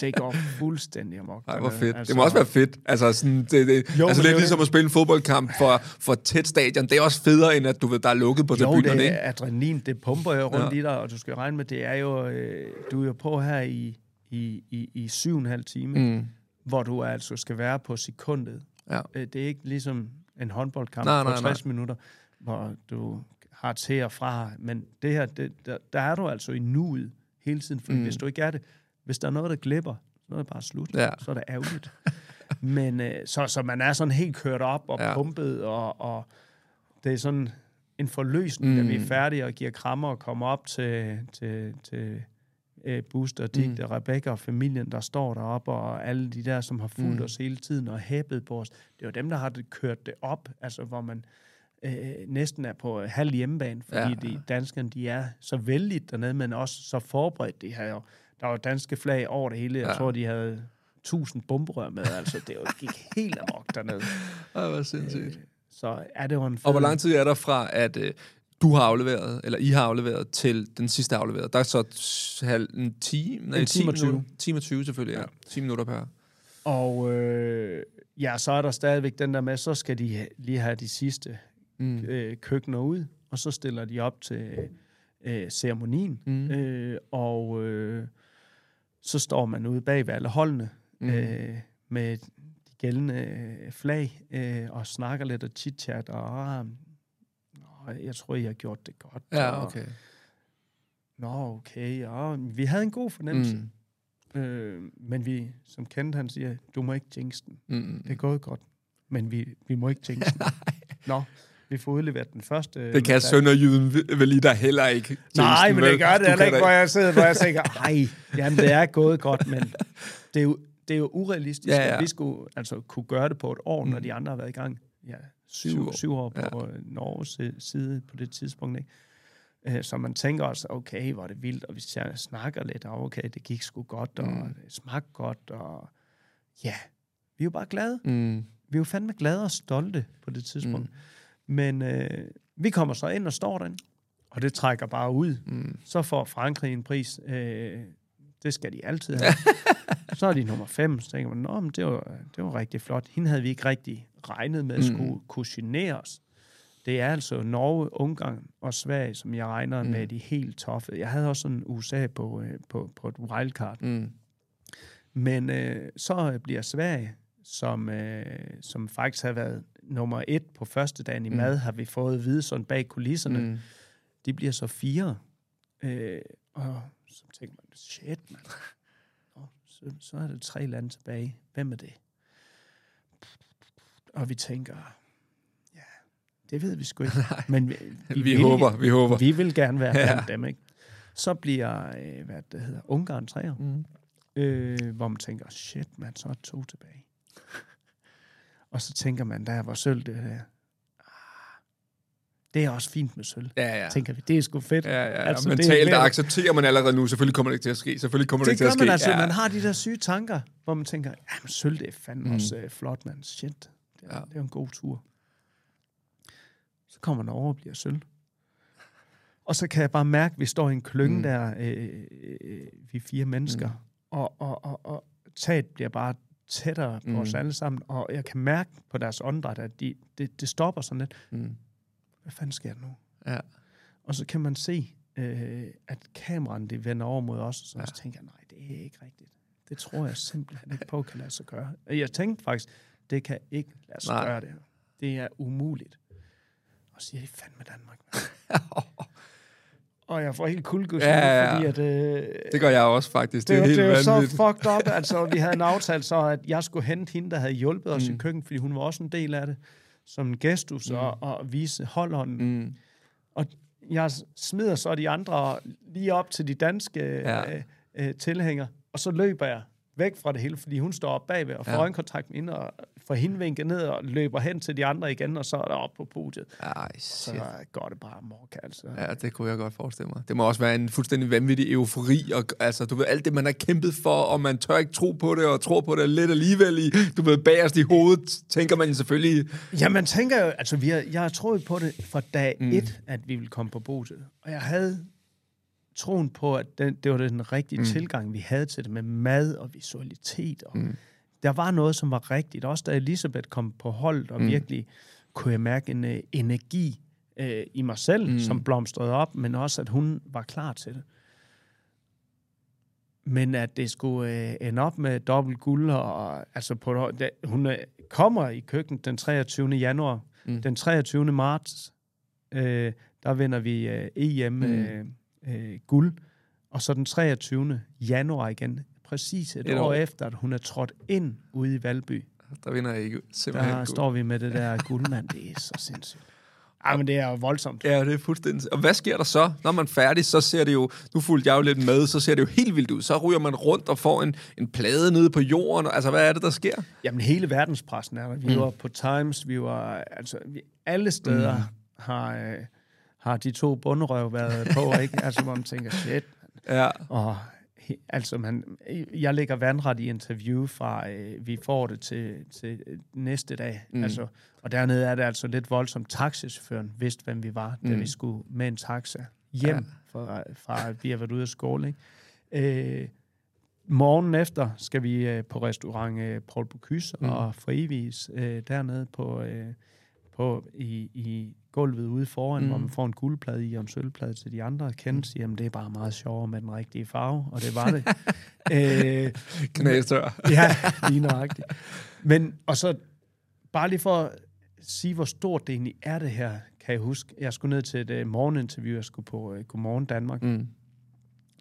Det går fuldstændig amok. Ej, hvor fedt. Altså, det må også være fedt. Altså, sådan, det, det, jo, altså lidt det, ligesom at spille en fodboldkamp for, for tæt stadion. Det er også federe, end at du ved, der er lukket på tribunerne, ikke? Jo, det er adrenalin. Det pumper jo rundt ja. i dig, og du skal regne med, det er jo, øh, du er jo på her i, i, i, i syv og en halv time, mm. hvor du altså skal være på sekundet. Ja. Det er ikke ligesom en håndboldkamp nej, på nej, tres nej. minutter, hvor du har til og fra. Men det her, det, der, der er du altså i nuet hele tiden. For mm. hvis du ikke er det, hvis der er noget, der glipper, så er det bare slut. Ja. Så er det ærgerligt. Men øh, så, så man er sådan helt kørt op og ja. pumpet, og, og det er sådan en forløsning, mm. da vi er færdige og giver krammer og kommer op til... til, til Buster, Digte, mm. Rebecca og familien, der står deroppe, og alle de der, som har fulgt mm. os hele tiden og hæppet på os. Det er jo dem, der har kørt det op, altså hvor man øh, næsten er på halv hjemmebane, fordi ja. de, danskerne, de er så vældigt dernede, men også så forberedt. De havde jo, der var danske flag over det hele. Jeg ja. tror, de havde tusind bomberør med, altså det gik helt amok dernede. Ej, hvor sindssygt. Øh, så er det jo en fed... Og hvor lang tid er der fra, at... Øh, du har afleveret, eller I har afleveret, til den sidste afleveret. Der er så halv, en time... En time og tyve. Time og tyve, selvfølgelig, ja. ti minutter per. Og øh, ja, så er der stadigvæk den der med, så skal de lige have de sidste mm. øh, køkkener ud, og så stiller de op til øh, ceremonien, mm. øh, og øh, så står man ude bag ved alle holdene mm. øh, med de gældende flag, øh, og snakker lidt og chitchat, og... Jeg tror, I har gjort det godt. Ja, okay. Og... Nå, okay. Ja. Vi havde en god fornemmelse. Mm. Øh, men vi, som Ken han siger, du må ikke jinx den. Mm. Det er gået godt, men vi, vi må ikke jinx den. Nå, vi får udleveret den første. Det kan sønderjyden vel i dig heller ikke. Nej, men det gør det heller ikke, hvor jeg sidder, hvor jeg tænker, ej, jamen det er gået godt, men det er jo, det er jo urealistisk, ja, ja. at vi skulle altså, kunne gøre det på et år, mm. når de andre har været i gang. Ja, Syv, syv år, syv år på ja. Norges side på det tidspunkt, ikke? Så man tænker også, okay, hvor er det vildt, og hvis jeg snakker lidt, okay, det gik sgu godt, og mm. det smagte godt, og ja, vi er jo bare glade. Mm. Vi er jo fandme glade og stolte på det tidspunkt. Mm. Men øh, vi kommer så ind og står derinde, og det trækker bare ud. Mm. Så får Frankrig en pris. Øh, det skal de altid have. Så er de nummer fem, så tænker man, nå, men det var, det var rigtig flot. Hende havde vi ikke rigtig regnet med at skulle mm. kusinere os. Det er altså Norge, Ungarn og Sverige, som jeg regner mm. med de helt toffe. Jeg havde også sådan U S A på, på, på et wildcard. Mm. Men øh, så bliver Sverige, som, øh, som faktisk har været nummer et på første dagen i mm. mad, har vi fået at vide sådan bag kulisserne. Mm. De bliver så fire. Øh, og så tænker man, shit, mand. Så, så er der tre lande tilbage. Hvem er det? Og vi tænker, ja, det ved vi sgu ikke. Men vi, vi, vi, vil, håber, vi håber. Vi vil gerne være blandt ja. dem, ikke? Så bliver, øh, hvad det hedder, Ungarn træer. Mm. Øh, hvor man tænker, shit, man, så er to tilbage. Og så tænker man, der var sølv det her. Det er også fint med sølv, ja, ja. tænker vi. Det er sgu fedt. Ja, ja, ja. Altså, mentalt accepterer man allerede nu. Selvfølgelig kommer det ikke til at ske. Selvfølgelig kommer det, det ikke til at ske. Det gør man altså. Ja. Man har de der syge tanker, hvor man tænker, jamen sølv, det er fandme mm. også uh, flot, man. Shit, det er, ja. det er en god tur. Så kommer man over og bliver sølv. Og så kan jeg bare mærke, at vi står i en klønge mm. der, øh, øh, vi fire mennesker, mm. og, og, og, og taget bliver bare tættere på mm. os alle sammen, og jeg kan mærke på deres åndedræt, at de, det, det stopper sådan lidt. Mm. Hvad fanden sker der nu? Ja. Og så kan man se, øh, at kameraen, det vender over mod os, så, ja. så tænker jeg, nej, det er ikke rigtigt. Det tror jeg simpelthen ikke på, kan lade sig gøre. Jeg tænkte faktisk, det kan ikke lade sig nej. gøre det her. Det er umuligt. Og siger, det er fandme Danmark. Og jeg får helt kuldegysning, ja, ja, fordi at... Øh, det gør jeg også, faktisk. Det, det er helt vanvittigt. Det er så fucked up. Altså, vi havde en aftale så, at jeg skulle hente hende, der havde hjulpet os mm. i køkken, fordi hun var også en del af det, som en gestus mm. og, og vise holdhånden. Mm. Og jeg smider så de andre lige op til de danske ja. øh, øh, tilhænger, og så løber jeg væk fra det hele, fordi hun står op bagved og får ja. øjenkontakten ind og får hende vinket ned og løber hen til de andre igen, og så er der op på podiet. Ej, shit. Så går det bare morka, altså. Ja, det kunne jeg godt forestille mig. Det må også være en fuldstændig vanvittig eufori, og altså, du ved, alt det, man har kæmpet for, og man tør ikke tro på det, og tror på det lidt alligevel i, du ved, bagerst i hovedet, tænker man selvfølgelig... Ja, man tænker jo, altså, vi har, jeg har troet på det fra dag mm. et, at vi ville komme på podiet, og jeg havde... troen på, at den, det var den rigtige mm. tilgang, vi havde til det med mad og visualitet. Og mm. der var noget, som var rigtigt. Også da Elisabeth kom på hold, og mm. virkelig kunne jeg mærke en øh, energi øh, i mig selv, mm. som blomstrede op, men også, at hun var klar til det. Men at det skulle øh, ende op med dobbelt guld, og, og altså på, da, hun øh, kommer i køkkenet den treogtyvende januar. Mm. Den treogtyvende marts, øh, der vinder vi øh, E M mm. øh, Øh, guld, og så den treogtyvende januar igen, præcis et, et år, år efter, at hun er trådt ind ude i Valby. Der vinder jeg ikke simpelthen Der guld. står vi med det der guldmand, det er så sindssygt. Ej, men det er jo voldsomt. Ja, det er fuldstændig. Og hvad sker der så? Når man er færdig, så ser det jo... Nu fulgte jeg jo lidt med, så ser det jo helt vildt ud. Så ryger man rundt og får en, en plade nede på jorden. Altså, hvad er det, der sker? Jamen, hele verdenspressen er der. Vi mm. var på Times, vi var... Altså, vi, alle steder mm. har... Øh, har de to bunderøv været på, ikke? Altså, hvor man tænker, shit. Ja. Og, altså, man, jeg lægger vandret i interview fra, øh, vi får det til, til næste dag. Mm. Altså, og dernede er det altså lidt voldsomt. Taxichaufføren vidste, hvem vi var, da mm. vi skulle med en taxa hjem, ja. fra, fra vi har været ude af skole, ikke? Øh, morgen efter skal vi øh, på restaurant øh, Paul Bocuse mm. og Frivis øh, dernede på... Øh, på i, i gulvet ude foran, mm. hvor man får en guldplade i og en sølvplade til de andre, og Ken siger, jamen det er bare meget sjovere med den rigtige farve, og det var det. Æh, knæstør. Ja, lige nøjagtigt. Men, og så, bare lige for at sige, hvor stort det egentlig er det her, kan jeg huske, jeg skulle ned til et uh, morgeninterview, jeg skulle på uh, Godmorgen Danmark, mm.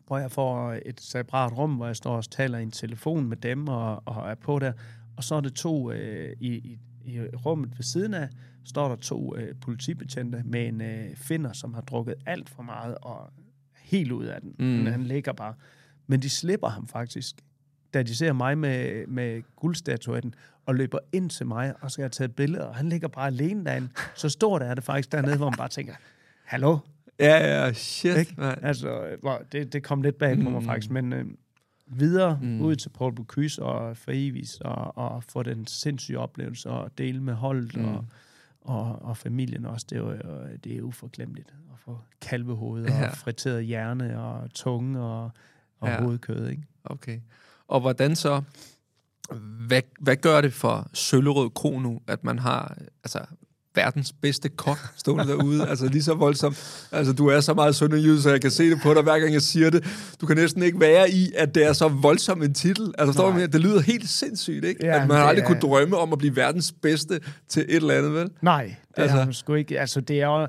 hvor jeg får et separat rum, hvor jeg står og taler i en telefon med dem, og, og er på der, og så er det to uh, i, i i rummet ved siden af, står der to øh, politibetjente med en øh, finner, som har drukket alt for meget, og helt ud af den. Mm. Han ligger bare. Men de slipper ham faktisk, da de ser mig med, med guldstatuetten, og løber ind til mig, og så har jeg taget billeder, og han ligger bare alene derinde. Så stort er det faktisk dernede, hvor man bare tænker, hallo? Ja, ja, shit, man. Altså, det, det kom lidt bag på mig mm. faktisk, men... Øh, videre mm. ud til Paul Bocuse og Frivis, og, og få den sindssyge oplevelse, og dele med holdet, mm. og, og, og familien også. Det er jo det er uforglemmeligt at få kalvehoved, ja. og friteret hjerne, og tunge, og, og ja. hovedkød, ikke? Okay. Og hvordan så... Hvad, hvad gør det for Søllerød Kro nu, at man har... altså verdens bedste kok stående derude, altså lige så voldsomt. Altså, du er så meget sønderjyde, så jeg kan se det på dig, hver gang jeg siger det. Du kan næsten ikke være i, at det er så voldsom en titel. Altså, forstår du, det lyder helt sindssygt, ikke? Ja, at man har aldrig er... kunne drømme om at blive verdens bedste til et eller andet, vel? Nej, det altså. har man sgu ikke. Altså, det er jo...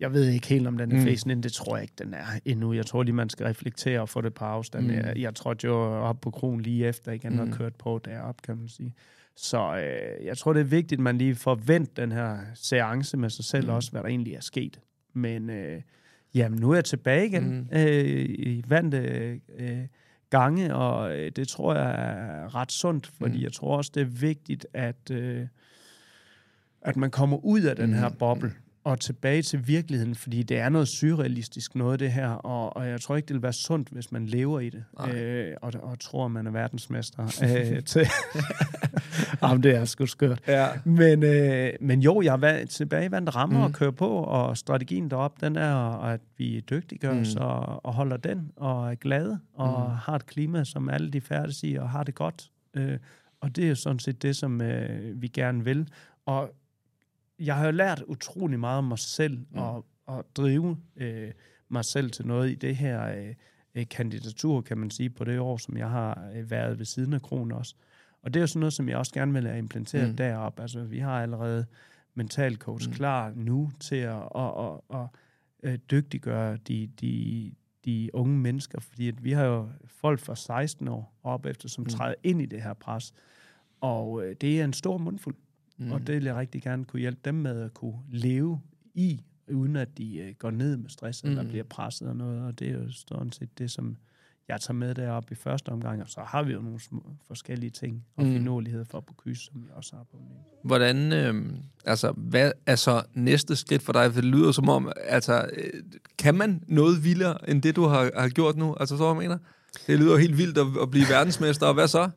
Jeg ved ikke helt, om den er fæsen, mm. det tror jeg ikke, den er endnu. Jeg tror lige, man skal reflektere og få det på afstand. Mm. Jeg, jeg tror jo op på krogen lige efter, igen, og mm. kørt på derop, kan man sige. Så øh, jeg tror, det er vigtigt, at man lige får vendt den her seance med sig selv, mm. også hvad der egentlig er sket. Men øh, jamen, nu er jeg tilbage igen mm. øh, i vante øh, gange, og øh, det tror jeg er ret sundt, fordi mm. jeg tror også, det er vigtigt, at, øh, at man kommer ud af den her boble og tilbage til virkeligheden, fordi det er noget surrealistisk noget, det her, og, og jeg tror ikke, det vil være sundt, hvis man lever i det, øh, og, og tror, man er verdensmester. øh, til... Jamen, det er sgu skørt. Ja. Men, øh, men jo, jeg er tilbage i vandet rammer mm. og kører på, og strategien deroppe, den er, og at vi dygtiggør os mm. og, og holder den, og er glade, og mm. har et klima, som alle de færdige siger, og har det godt. Øh, og det er sådan set det, som øh, vi gerne vil. Og jeg har jo lært utrolig meget om mig selv, mm. og, og drive øh, mig selv til noget i det her øh, kandidatur, kan man sige, på det år, som jeg har været ved siden af kronen også. Og det er jo sådan noget, som jeg også gerne vil have implementeret mm. derop. Altså, vi har allerede mental coach mm. klar nu til at og, og, og, øh, dygtiggøre de, de, de unge mennesker, fordi at vi har jo folk fra seksten år op efter, som mm. træder ind i det her pres, og øh, det er en stor mundfuld, mm. og det vil jeg rigtig gerne kunne hjælpe dem med at kunne leve i, uden at de øh, går ned med stress, eller mm. bliver presset og noget, og det er jo sådan set det, som jeg tager med derop i første omgang, og så har vi jo nogle små forskellige ting og mm. finurligheder fra Bocuse, som vi også har på. Hvordan, øh, altså, hvad er så næste skridt for dig? For det lyder som om, altså, øh, kan man noget vildere end det, du har, har gjort nu? Altså, så mener det lyder jo helt vildt at, at blive verdensmester, og hvad så?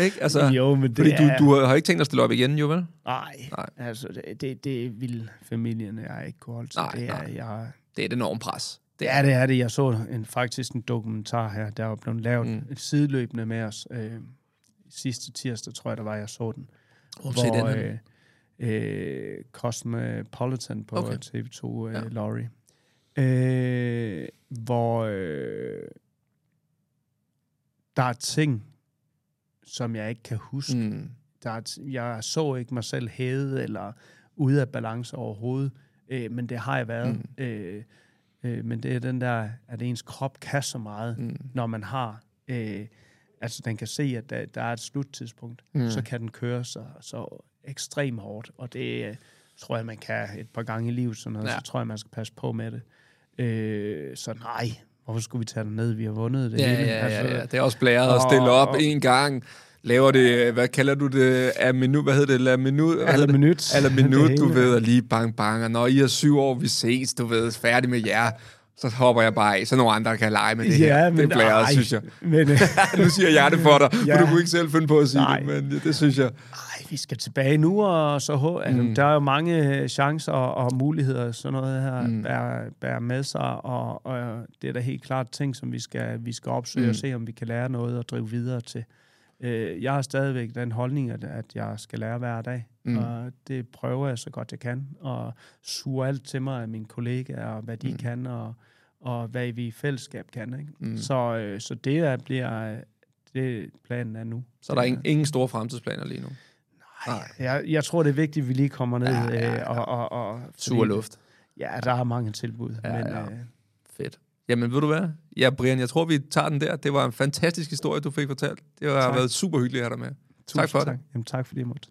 Ikke? Altså, jo, men det fordi er... du, du har ikke tænkt dig at stille op igen, jo vel? Nej, nej. Altså, det, det vil familien, jeg ikke kunne holde til. Nej, det er, nej. Jeg... det er et enormt pres. Det er det, er det. Jeg så en, faktisk en dokumentar her, der var blevet lavet mm. et sideløbende med os. Øh, sidste tirsdag, tror jeg, der var, jeg så den. Oh, hvor den øh, øh, Cosmopolitan på okay. T V to, øh, ja. Laurie. Øh, hvor øh, der er ting, som jeg ikke kan huske. Mm. Der er t- jeg så ikke mig selv hævet eller ude af balance overhovedet, øh, men det har jeg været... Mm. Øh, men det er den der, at ens krop kan så meget, mm. når man har, øh, altså den kan se, at der, der er et sluttidspunkt, mm. så kan den køre sig så ekstremt hårdt, og det øh, tror jeg, man kan et par gange i livet, sådan noget, ja. Så tror jeg, man skal passe på med det. Øh, så nej, hvorfor skulle vi tage den ned? Vi har vundet det ja, hele. Ja, altså, ja, ja, det er også blæret og, at stille op og, en gang. Laver det, hvad kalder du det, af menu, hvad hedder det, la minut? Eller minut. Eller minut, du ved, og lige bang, bang, og når I er syv år, vi ses, du ved, færdig med jer, så hopper jeg bare af, så nogle andre kan lege med det ja, her. Det blærer, synes jeg. Men, nu siger jeg det for dig, ja, for du kunne ikke selv finde på at sige nej. Det, men det synes jeg. Nej, vi skal tilbage nu, og så altså, mm. der er jo mange chancer og, og muligheder, sådan noget her, mm. bærer, bærer med sig, og, og det er da helt klart ting, som vi skal, vi skal opsøge mm. og se, om vi kan lære noget og drive videre til. Jeg har stadigvæk den holdning, at jeg skal lære hver dag, mm. og det prøver jeg så godt jeg kan, og suger alt til mig af mine kollegaer, og hvad de mm. kan, og, og hvad vi i fællesskab kan. Ikke? Mm. Så, så det er, bliver det planen er nu. Så der er ingen, ingen store fremtidsplaner lige nu? Nej, Nej. Jeg, jeg tror det er vigtigt, at vi lige kommer ned ja, ja, ja. og... og, og sur luft. Ja, der er mange tilbud. Ja, men, ja. Øh, Fedt. Jamen, ved du hvad? Ja, Brian, jeg tror, vi tager den der. Det var en fantastisk historie, du fik fortalt. Det har tak. været super hyggeligt at have dig med. Tusind tak for tak. det. Jamen, tak for det, Morten.